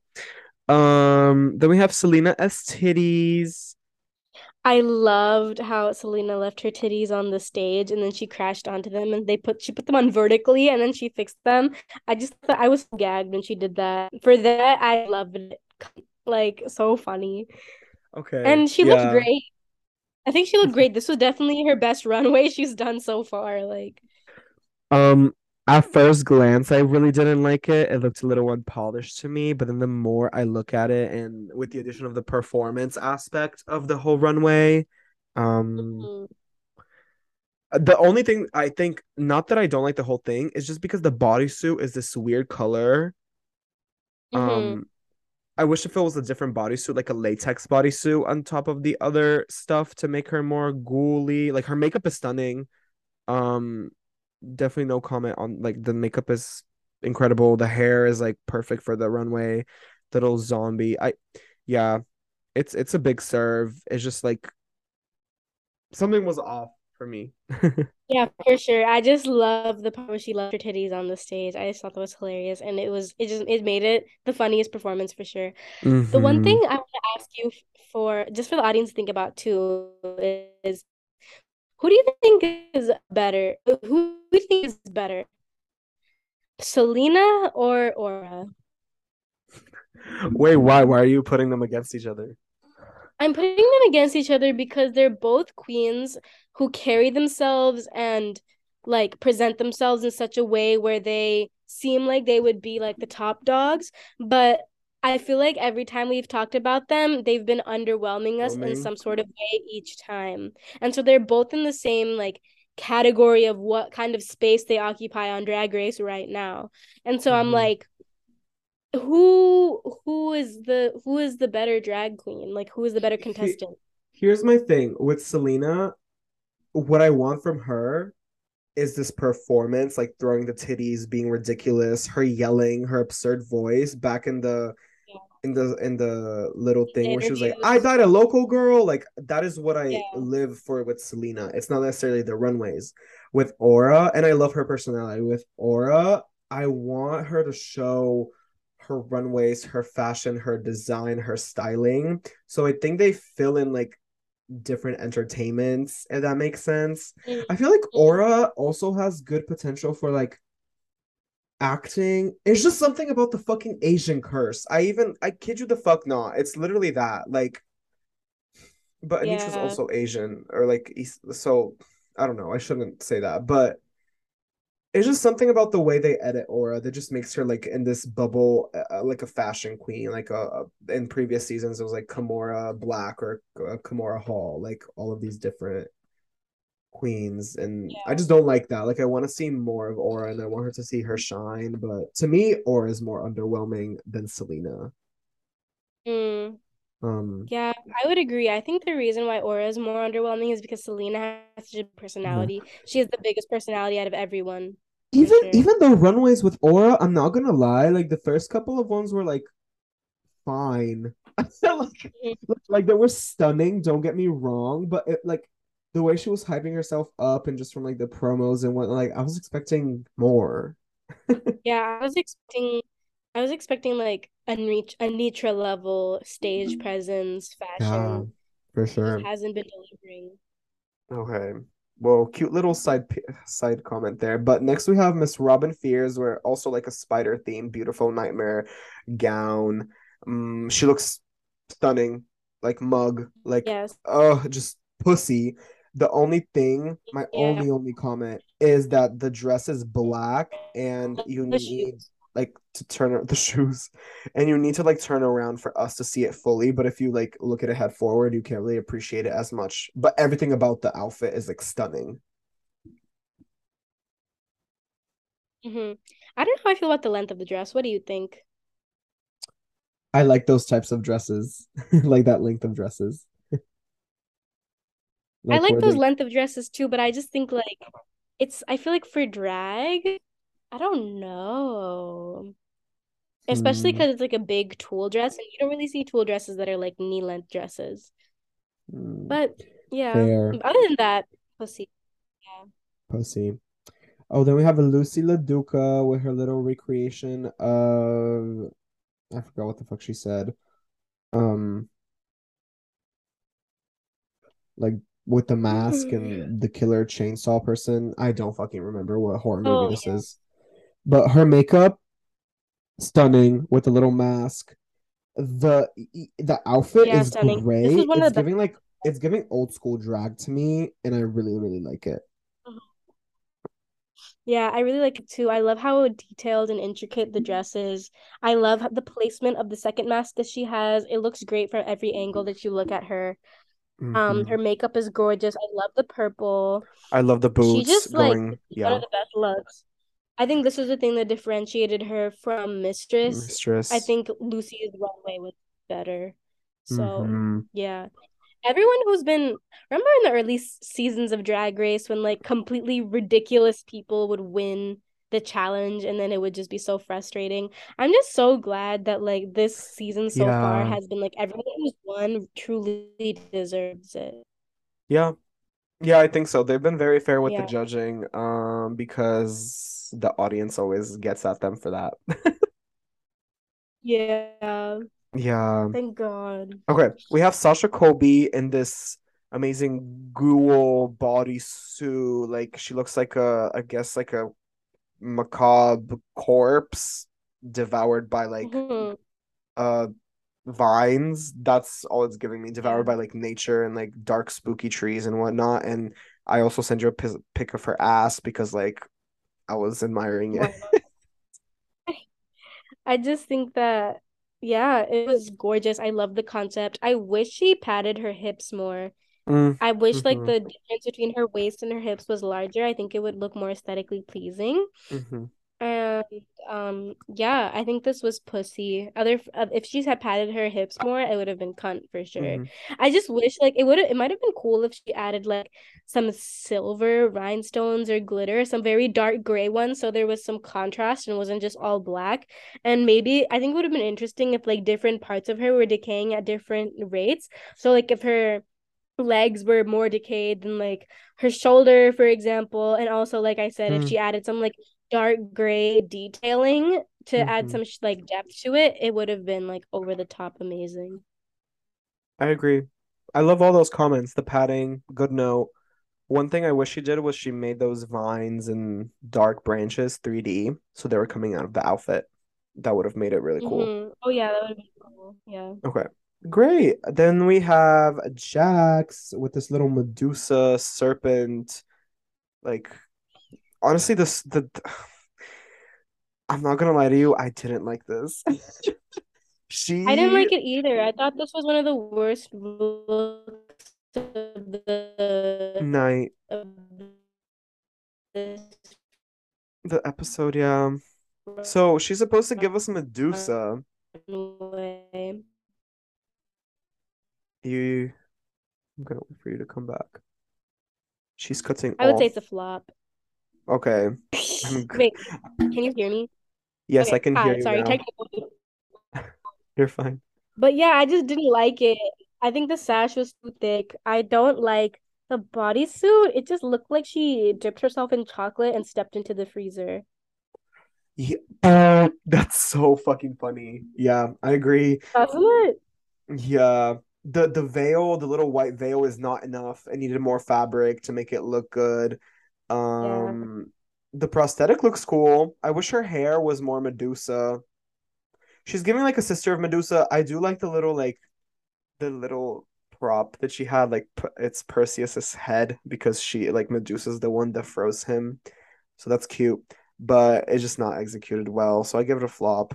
Um then we have Selena S. Titties. I loved how Selena left her titties on the stage, and then she crashed onto them, and they put she put them on vertically, and then she fixed them. I just thought I was gagged when she did that. For that, I loved it. Like, so funny. Okay. And she yeah. looked great. I think she looked great. This was definitely her best runway she's done so far. Like, um, at first glance, I really didn't like it. It looked a little unpolished to me, but then the more I look at it, and with the addition of the performance aspect of the whole runway, um, mm-hmm. the only thing I think, not that I don't like the whole thing, is just because the bodysuit is this weird color. Mm-hmm. Um, I wish if it was a different bodysuit, like a latex bodysuit on top of the other stuff to make her more ghouly. Like, her makeup is stunning. Um... Definitely no comment on, like, the makeup is incredible. The hair is like perfect for the runway. The little zombie. I, yeah, it's it's a big serve. It's just like something was off for me. Yeah, for sure. I just love the part where she left her titties on the stage. I just thought that was hilarious, and it was it just it made it the funniest performance for sure. Mm-hmm. The one thing I want to ask you for, just for the audience to think about too, is. Who do you think is better? Who do you think is better? Selena or Aura? Wait, why? Why are you putting them against each other? I'm putting them against each other because they're both queens who carry themselves and like present themselves in such a way where they seem like they would be like the top dogs, but I feel like every time we've talked about them, they've been underwhelming us Warming. in some sort of way each time. And so they're both in the same, like, category of what kind of space they occupy on Drag Race right now. And so mm-hmm. I'm like, who who is the who is the better drag queen? Like, who is the better contestant? Here's my thing with Selena. What I want from her is this performance, like throwing the titties, being ridiculous, her yelling, her absurd voice back in the yeah. in the in the little thing the where she was like, I died a local girl. Like, that is what I yeah. live for with Selena. It's not necessarily the runways. With Aura, and I love her personality. With Aura, I want her to show her runways, her fashion, her design, her styling. So I think they fill in like different entertainments, if that makes sense. Mm-hmm. I feel like Aura also has good potential for like acting. It's just something about the fucking Asian curse. I even I kid you the fuck not. It's literally that. Like, but yeah. Anitra's also Asian, or like East, so I don't know. I shouldn't say that, but it's just something about the way they edit Aura that just makes her like in this bubble, uh, like a fashion queen. Like a, a, in previous seasons, it was like Kimora Black or uh, Kimora Hall, like all of these different queens. And yeah. I just don't like that. Like, I want to see more of Aura and I want her to see her shine. But to me, Aura is more underwhelming than Selena. Mm. Um, yeah, I would agree. I think the reason why Aura is more underwhelming is because Selena has such a personality. Yeah. She has the biggest personality out of everyone. Even sure. even the runways with Aura, I'm not gonna lie, like the first couple of ones were like fine. like, like they were stunning, don't get me wrong, but it, like the way she was hyping herself up and just from like the promos and what, like I was expecting more. yeah, I was expecting I was expecting like a Anitra level stage presence, fashion. Yeah, for sure. It hasn't been delivering. Okay. Well, cute little side side comment there. But next we have Miss Robin Fierce, where also like a spider theme, beautiful nightmare gown. Um, she looks stunning, like mug, like yes. oh, just pussy. The only thing, my yeah. only only comment is that the dress is black and you the need. Shoes. Like to turn the shoes and you need to like turn around for us to see it fully, but if you like look at it head forward you can't really appreciate it as much, but everything about the outfit is like stunning. Mm-hmm. I don't know how I feel about the length of the dress. What do you think? I like those types of dresses. Like that length of dresses. Like, I like those they... length of dresses too, but I just think like it's I feel like for drag I don't know. Especially because mm. it's like a big tulle dress, and you don't really see tulle dresses that are like knee-length dresses. Mm. But yeah, fair. Other than that, pussy. Yeah. Pussy. Oh, then we have a Lucy Laduca with her little recreation of I forgot what the fuck she said. Um, like with the mask and the killer chainsaw person. I don't fucking remember what horror movie oh, this yeah. is. But her makeup, stunning with the little mask. The the outfit yeah, is stunning. Great. This is one it's of the giving best. Like it's giving old school drag to me, and I really really like it. Yeah, I really like it too. I love how detailed and intricate the dress is. I love the placement of the second mask that she has. It looks great from every angle that you look at her. Mm-hmm. Um, her makeup is gorgeous. I love the purple. I love the boots. She just going, like yeah. one of the best looks. I think this was the thing that differentiated her from Mistress. Mistress. I think Lucy's runway was better. So, mm-hmm. yeah. Everyone who's been... Remember in the early seasons of Drag Race when, like, completely ridiculous people would win the challenge and then it would just be so frustrating? I'm just so glad that, like, this season so yeah. far has been, like, everyone who's won truly deserves it. Yeah. Yeah, I think so. They've been very fair with yeah. the judging um, because... the audience always gets at them for that. yeah. Yeah. Thank God. Okay. We have Sasha Colby in this amazing ghoul bodysuit. Like, she looks like a, I guess, like a macabre corpse devoured by, like, mm-hmm. uh, vines. That's all it's giving me. Devoured by, like, nature and, like, dark, spooky trees and whatnot. And I also send you a p- pic of her ass because, like, I was admiring it. I just think that, yeah, it was gorgeous. I love the concept. I wish she padded her hips more. Mm. I wish, mm-hmm. like, the difference between her waist and her hips was larger. I think it would look more aesthetically pleasing. Mm-hmm. Um, And um, yeah, I think this was pussy. Other uh, if she had patted her hips more, it would have been cunt for sure. Mm-hmm. I just wish like it would it might have been cool if she added like some silver rhinestones or glitter, some very dark gray ones, so there was some contrast and wasn't just all black. And maybe I think it would have been interesting if like different parts of her were decaying at different rates. So like if her legs were more decayed than like her shoulder, for example, and also like I said, mm. if she added some like dark gray detailing to mm-hmm. add some like depth to it, it would have been like over the top amazing. I agree. I love all those comments. The padding, good note. One thing I wish she did was she made those vines and dark branches three D, so they were coming out of the outfit. That would have made it really cool. Mm-hmm. Oh yeah, that would have been cool. Yeah. Okay. Great. Then we have Jax with this little Medusa serpent. Like, honestly, this the I'm not gonna lie to you, I didn't like this. she I didn't like it either. I thought this was one of the worst looks of the night of this. The episode, yeah. So she's supposed to give us Medusa. Anyway. You, I'm gonna wait for you to come back. She's cutting I would off. Say it's a flop. Okay. I'm... Wait, can you hear me? Yes, okay. I can ah, hear you. Sorry, now. Technically. You're fine. But yeah, I just didn't like it. I think the sash was too thick. I don't like the bodysuit. It just looked like she dipped herself in chocolate and stepped into the freezer. Yeah, uh, that's so fucking funny. Yeah, I agree. Doesn't it? Yeah. The the veil, the little white veil is not enough. I needed more fabric to make it look good. Um, yeah. The prosthetic looks cool. I wish her hair was more Medusa. She's giving like a sister of Medusa. I do like the little like the little prop that she had. Like it's Perseus's head because she like Medusa's the one that froze him. So that's cute, but it's just not executed well. So I give it a flop.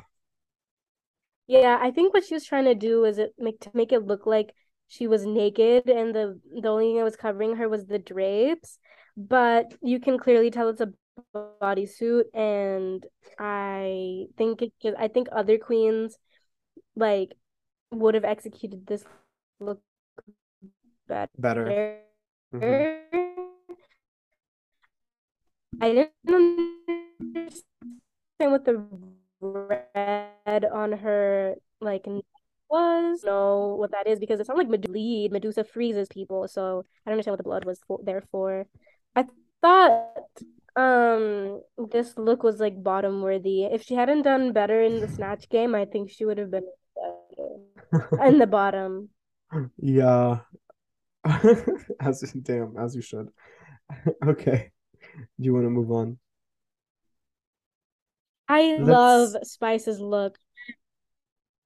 Yeah, I think what she was trying to do is it make to make it look like she was naked, and the the only thing that was covering her was the drapes. But you can clearly tell it's a bodysuit, and I think it. I think other queens like would have executed this look better. Better. Mm-hmm. I didn't understand what the red on her like was know what that is because it sounds like Medusa lead Medusa freezes people, so I don't understand what the blood was for, there for. I thought um this look was like bottom worthy. If she hadn't done better in the snatch game, I think she would have been better in the bottom. Yeah. as damn as you should. Okay, do you want to move on? I Let's... love Spice's look.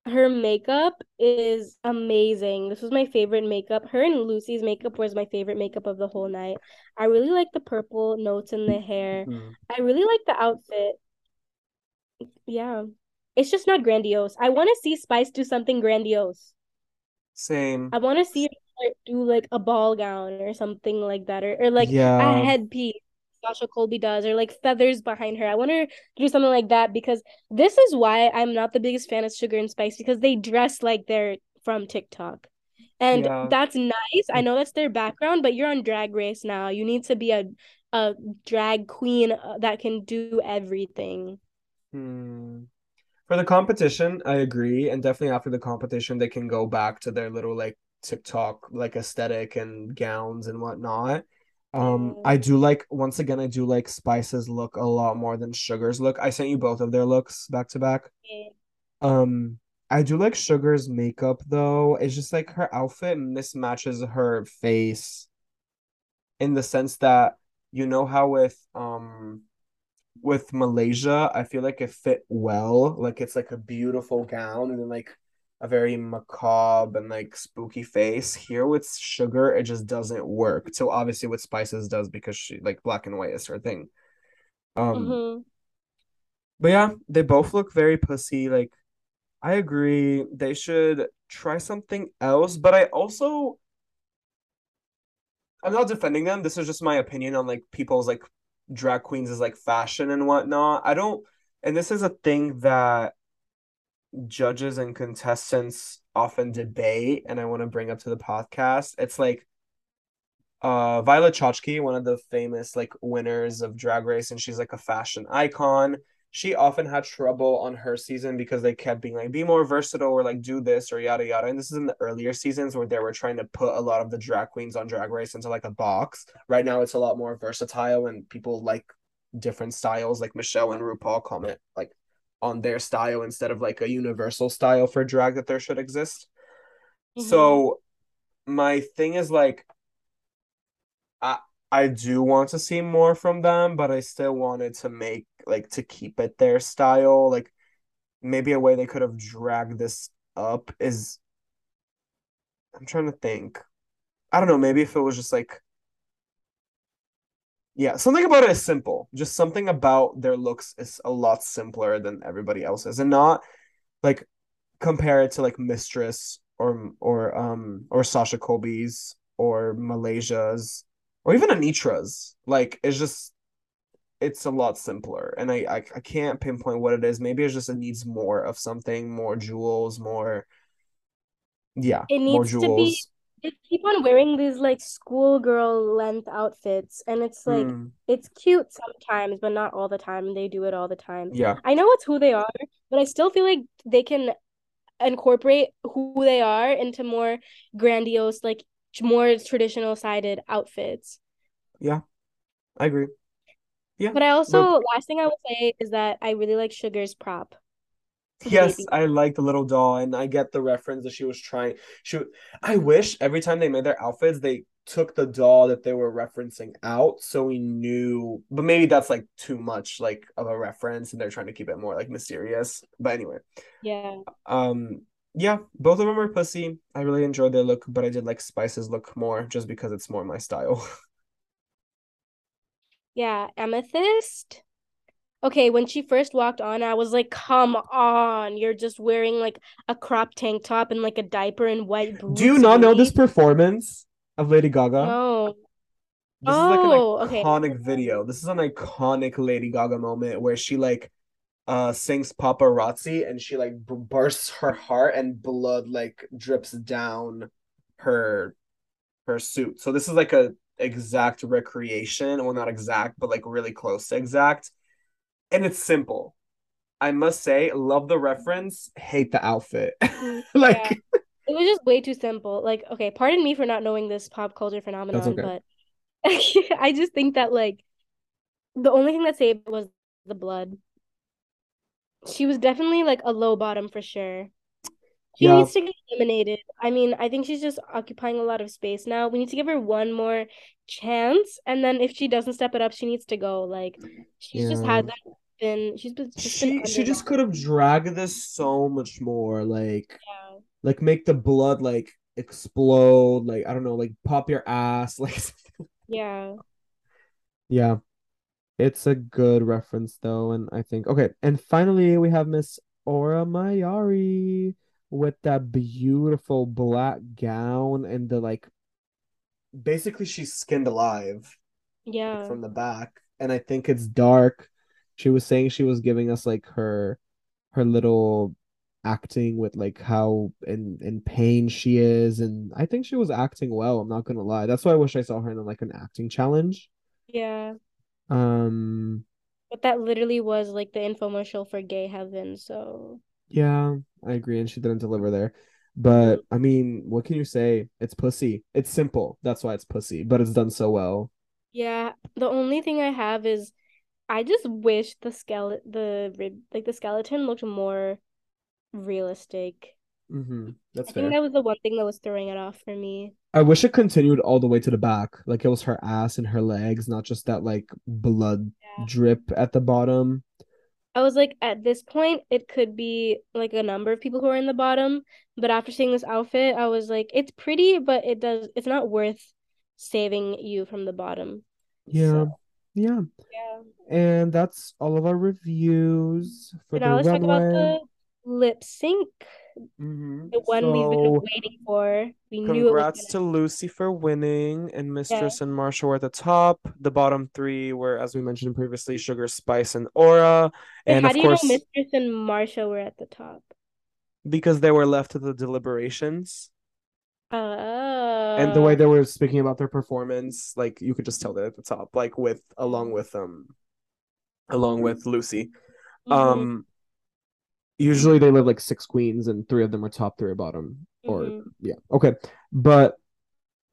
Her makeup is amazing. This was my favorite makeup. Her and Lucy's makeup was my favorite makeup of the whole night. I really like the purple notes in the hair. Mm-hmm. I really like the outfit. Yeah. It's just not grandiose. I want to see Spice do something grandiose. Same. I want to see her do like a ball gown or something like that. Or, or like yeah. a headpiece. Sasha Colby does, or like feathers behind her. I want her to do something like that, because this is why I'm not the biggest fan of Sugar and Spice, because they dress like they're from TikTok, and yeah. that's nice. I know that's their background, but you're on Drag Race now. You need to be a a drag queen that can do everything. Hmm. For the competition, I agree, and definitely after the competition, they can go back to their little like TikTok like aesthetic and gowns and whatnot. Um, I do like, once again, I do like Spice's look a lot more than Sugar's look. I sent you both of their looks back to back. Um, I do like Sugar's makeup though. It's just like her outfit mismatches her face in the sense that, you know how with, um, with Malaysia, I feel like it fit well. Like it's like a beautiful gown and then like a very macabre and like spooky face. Here with Sugar, it just doesn't work. So obviously what Spices does, because she like black and white is her thing. Um, mm-hmm. But yeah, they both look very pussy. Like I agree, they should try something else. But I also, I'm not defending them. This is just my opinion on like people's like drag queens as like fashion and whatnot. I don't and this is a thing that judges and contestants often debate, and I want to bring up to the podcast. It's like uh Violet Chachki, one of the famous like winners of Drag Race, and she's like a fashion icon. She often had trouble on her season because they kept being like, be more versatile, or like do this, or yada yada. And this is in the earlier seasons where they were trying to put a lot of the drag queens on Drag Race into like a box. Right now it's a lot more versatile and people like different styles. Like Michelle and RuPaul comment like on their style instead of like a universal style for drag that there should exist. Mm-hmm. So my thing is like, I I do want to see more from them, but I still wanted to make like to keep it their style. Like maybe a way they could have dragged this up is, I'm trying to think. I don't know, maybe if it was just like, yeah, something about it is simple. Just something about their looks is a lot simpler than everybody else's, and not like compare it to like Mistress or or um or Sasha Colby's or Malaysia's. Or even Anitra's. Like, it's just, it's a lot simpler. And I, I I can't pinpoint what it is. Maybe it's just it needs more of something, more jewels, more, yeah, it needs more jewels. To be, they keep on wearing these, like, schoolgirl length outfits. And it's, like, mm. it's cute sometimes, but not all the time. They do it all the time. Yeah. I know it's who they are, but I still feel like they can incorporate who they are into more grandiose, like, more traditional sided outfits. Yeah, I agree. Yeah, but I also no. last thing I would say is that I really like Sugar's prop. Yes, baby. I like the little doll, and I get the reference that she was trying. She, I wish every time they made their outfits, they took the doll that they were referencing out, so we knew. But maybe that's like too much like of a reference, and they're trying to keep it more like mysterious. But anyway, yeah. Um. Yeah, both of them are pussy. I really enjoyed their look, but I did like Spice's look more just because it's more my style. Yeah, Amethyst. Okay, when she first walked on, I was like, come on. You're just wearing like a crop tank top and like a diaper and white boots. Do you not know this performance of Lady Gaga? No. This oh, is like an iconic okay. video. This is an iconic Lady Gaga moment where she like Uh, sings Paparazzi, and she like b- bursts her heart and blood like drips down her her suit. So this is like a exact recreation, well not exact, but like really close to exact. And it's simple. I must say, love the reference, hate the outfit. Like yeah. It was just way too simple. Like, okay, pardon me for not knowing this pop culture phenomenon, okay. but I just think that like the only thing that saved was the blood. She was definitely, like, a low bottom for sure. She yeah. needs to get eliminated. I mean, I think she's just occupying a lot of space now. We need to give her one more chance. And then if she doesn't step it up, she needs to go. Like, she's yeah. just had that. Been, she's been, just she, been she just could have dragged this so much more. Like, yeah. like, make the blood, like, explode. Like, I don't know, like, pop your ass. Like, yeah. Yeah. It's a good reference, though, and I think... Okay, and finally, we have Miss Aura Mayari with that beautiful black gown and the, like... Basically, she's skinned alive. Yeah. Like, from the back, and I think it's dark. She was saying she was giving us, like, her her little acting with, like, how in, in pain she is, and I think she was acting well, I'm not gonna lie. That's why I wish I saw her in, like, an acting challenge. Yeah. Um, but that literally was like the infomercial for Gay Heaven, so yeah, I agree, and she didn't deliver there. But I mean, what can you say? It's pussy. It's simple. That's why it's pussy, but it's done so well. Yeah. The only thing I have is, I just wish the skele- the rib, like the skeleton looked more realistic. Mm-hmm. That's I fair. think that was the one thing that was throwing it off for me. I wish it continued all the way to the back, like it was her ass and her legs, not just that like blood yeah. drip at the bottom. I was like, at this point, it could be like a number of people who are in the bottom, but after seeing this outfit, I was like, it's pretty, but it does, it's not worth saving you from the bottom. Yeah, so, yeah, yeah. And that's all of our reviews for and the now let's runway. Talk about the lip sync. Mm-hmm. The one so, we've been waiting for. We knew. Congrats to Lucy for winning, and Mistress yeah. and Marsha were at the top. The bottom three were, as we mentioned previously, Sugar, Spice, and Aura. Wait, and how of do you course, know Mistress and Marsha were at the top? Because they were left to the deliberations. Oh. And the way they were speaking about their performance, like you could just tell they're at the top, like with along with um, along with Lucy. Mm-hmm. Um. Usually they live like six queens and three of them are top, three are bottom. Or mm-hmm. yeah. Okay. But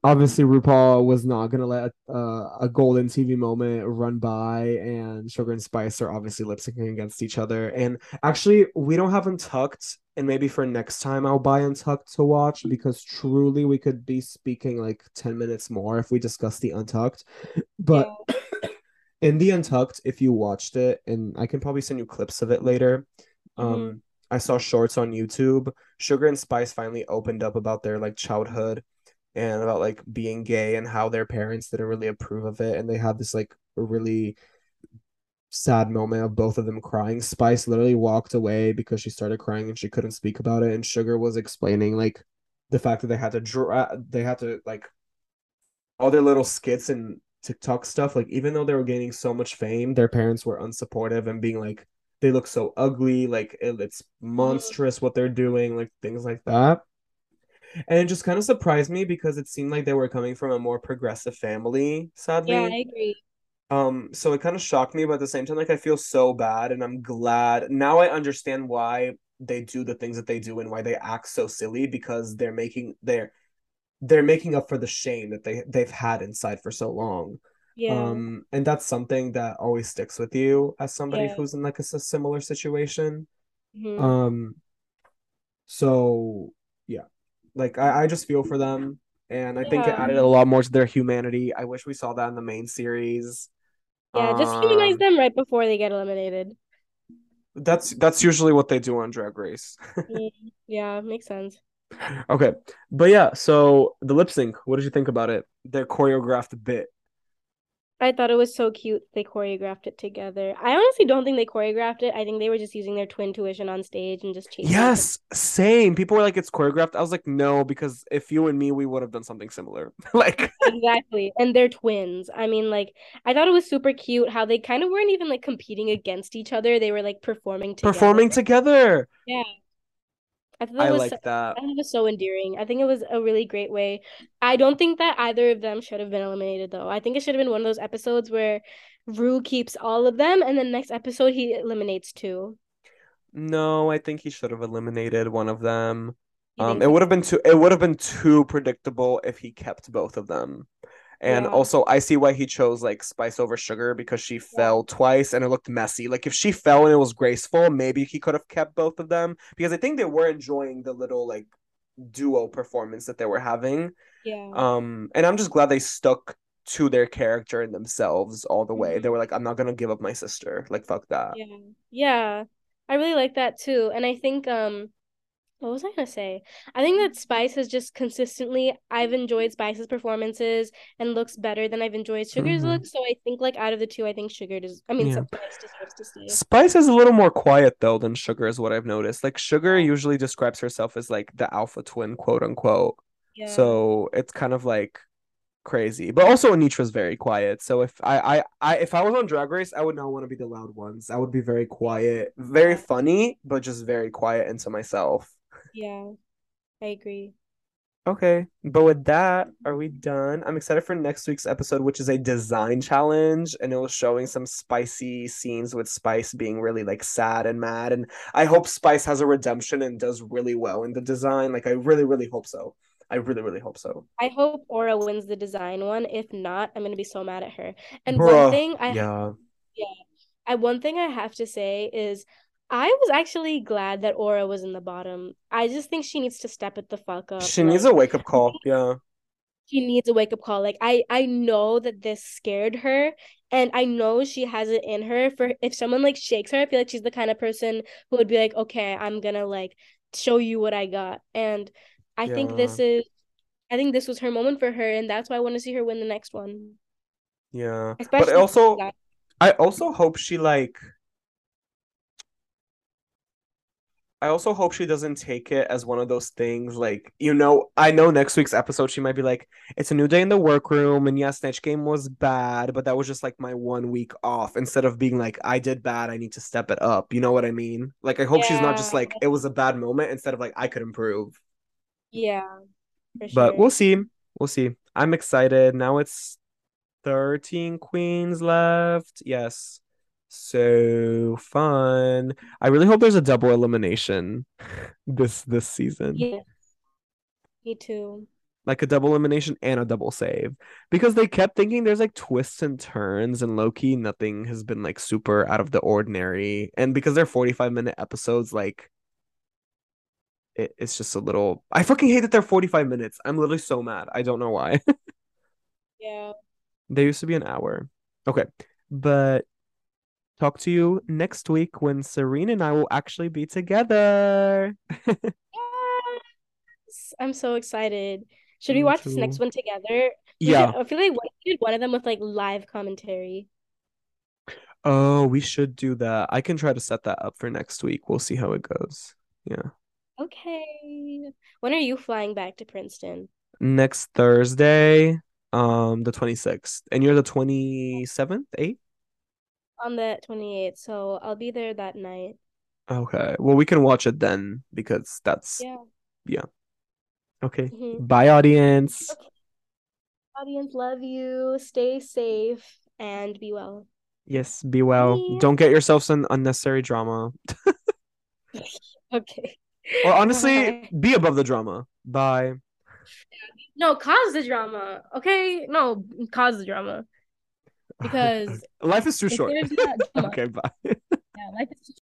obviously RuPaul was not going to let uh, a golden T V moment run by, and Sugar and Spice are obviously lip syncing against each other. And actually we don't have Untucked, and maybe for next time I'll buy Untucked to watch, because truly we could be speaking like ten minutes more if we discuss the Untucked. But yeah. in the Untucked, if you watched it, and I can probably send you clips of it later. Um, mm-hmm. I saw shorts on YouTube. Sugar and Spice finally opened up about their like childhood and about like being gay and how their parents didn't really approve of it, and they had this like really sad moment of both of them crying. Spice literally walked away because she started crying and she couldn't speak about it, and Sugar was explaining like the fact that they had to draw, they had to like all their little skits and TikTok stuff, like even though they were gaining so much fame, their parents were unsupportive and being like, they look so ugly, like it, it's monstrous what they're doing, like things like that. And it just kind of surprised me because it seemed like they were coming from a more progressive family, sadly. Yeah, I agree. Um, so it kind of shocked me, but at the same time, like I feel so bad, and I'm glad now I understand why they do the things that they do and why they act so silly, because they're making they're they're making up for the shame that they they've had inside for so long. Yeah. Um, and that's something that always sticks with you as somebody yeah. who's in like a, a similar situation. Mm-hmm. Um, so yeah, like I, I just feel for them, and I yeah. think it added a lot more to their humanity. I wish we saw that in the main series. Yeah, um, just humanize them right before they get eliminated. That's that's usually what they do on Drag Race. Yeah, makes sense. Okay, but yeah, so the lip sync. What did you think about it? Their choreographed bit. I thought it was so cute they choreographed it together. I honestly don't think they choreographed it. I think they were just using their twin tuition on stage and just changing Yes, it. Same. People were like, it's choreographed. I was like, no, because if you and me, we would have done something similar. Like exactly. And they're twins. I mean, like, I thought it was super cute how they kind of weren't even like competing against each other. They were like performing together. Performing together. Yeah. I, thought that I was like so, that. I thought it was so endearing. I think it was a really great way. I don't think that either of them should have been eliminated, though. I think it should have been one of those episodes where Rue keeps all of them, and then next episode he eliminates two. No, I think he should have eliminated one of them. You um, it would have been too. It would have been too predictable if he kept both of them. And yeah. also, I see why he chose, like, Spice over Sugar, because she yeah. fell twice and it looked messy. Like, if she fell and it was graceful, maybe he could have kept both of them. Because I think they were enjoying the little, like, duo performance that they were having. Yeah. Um, and I'm just glad they stuck to their character and themselves all the way. Mm-hmm. They were like, I'm not going to give up my sister. Like, fuck that. Yeah. Yeah. I really like that, too. And I think... um. What was I going to say? I think that Spice has just consistently, I've enjoyed Spice's performances and looks better than I've enjoyed Sugar's mm-hmm. looks. So I think like out of the two, I think Sugar does, I mean, yeah. Spice deserves to stay. Spice is a little more quiet though than Sugar is what I've noticed. Like Sugar usually describes herself as like the alpha twin, quote unquote. Yeah. So it's kind of like crazy, but also Anitra's very quiet. So if I, I, I, if I was on Drag Race, I would not want to be the loud ones. I would be very quiet, very funny, but just very quiet into myself. Yeah, I agree. Okay, but with that, are we done? I'm excited for next week's episode, which is a design challenge, and it was showing some spicy scenes with Spice being really like sad and mad, and I hope Spice has a redemption and does really well in the design. Like I really really hope so. I really really hope so. I hope Aura wins the design one. If not, I'm gonna be so mad at her. And Bruh, one thing I yeah. yeah I one thing I have to say is I was actually glad that Aura was in the bottom. I just think she needs to step it the fuck up. She like, needs a wake-up call, yeah. She needs a wake-up call. Like, I, I know that this scared her, and I know she has it in her. For if someone, like, shakes her, I feel like she's the kind of person who would be like, okay, I'm gonna, like, show you what I got. And I yeah. think this is, I think this was her moment for her, and that's why I want to see her win the next one. Yeah. Especially but also, I also hope she, like... I also hope she doesn't take it as one of those things, like, you know, I know next week's episode, she might be like, it's a new day in the workroom, and yeah, Snatch Game was bad, but that was just, like, my one week off, instead of being like, I did bad, I need to step it up, you know what I mean? Like, I hope yeah. she's not just like, it was a bad moment, instead of like, I could improve. Yeah, for sure. But we'll see, we'll see. I'm excited. Now it's thirteen queens left, yes. So fun. I really hope there's a double elimination this this season. Yes. Me too. Like a double elimination and a double save. Because they kept thinking there's like twists and turns, and low-key nothing has been like super out of the ordinary. And because they're forty-five minute episodes, like it, it's just a little, I fucking hate that they're forty-five minutes. I'm literally so mad. I don't know why. Yeah. They used to be an hour. Okay. But talk to you next week when Serene and I will actually be together. Yes! I'm so excited. Should we watch this next one together? We yeah. Should, I feel like we did one of them with like live commentary. Oh, we should do that. I can try to set that up for next week. We'll see how it goes. Yeah. Okay. When are you flying back to Princeton? Next Thursday, um, the twenty-sixth. And you're the twenty-seventh, eighth? On the twenty-eighth, so I'll be there that night. Okay. Well, we can watch it then, because that's... Yeah. Yeah. Okay. Mm-hmm. Bye, audience. Okay. Audience, love you. Stay safe and be well. Yes, be well. Bye. Don't get yourselves an unnecessary drama. Okay. Or honestly, Bye. Be above the drama. Bye. No, cause the drama. Okay? No, cause the drama. Because life is too short. Okay, bye. Yeah, life is too short.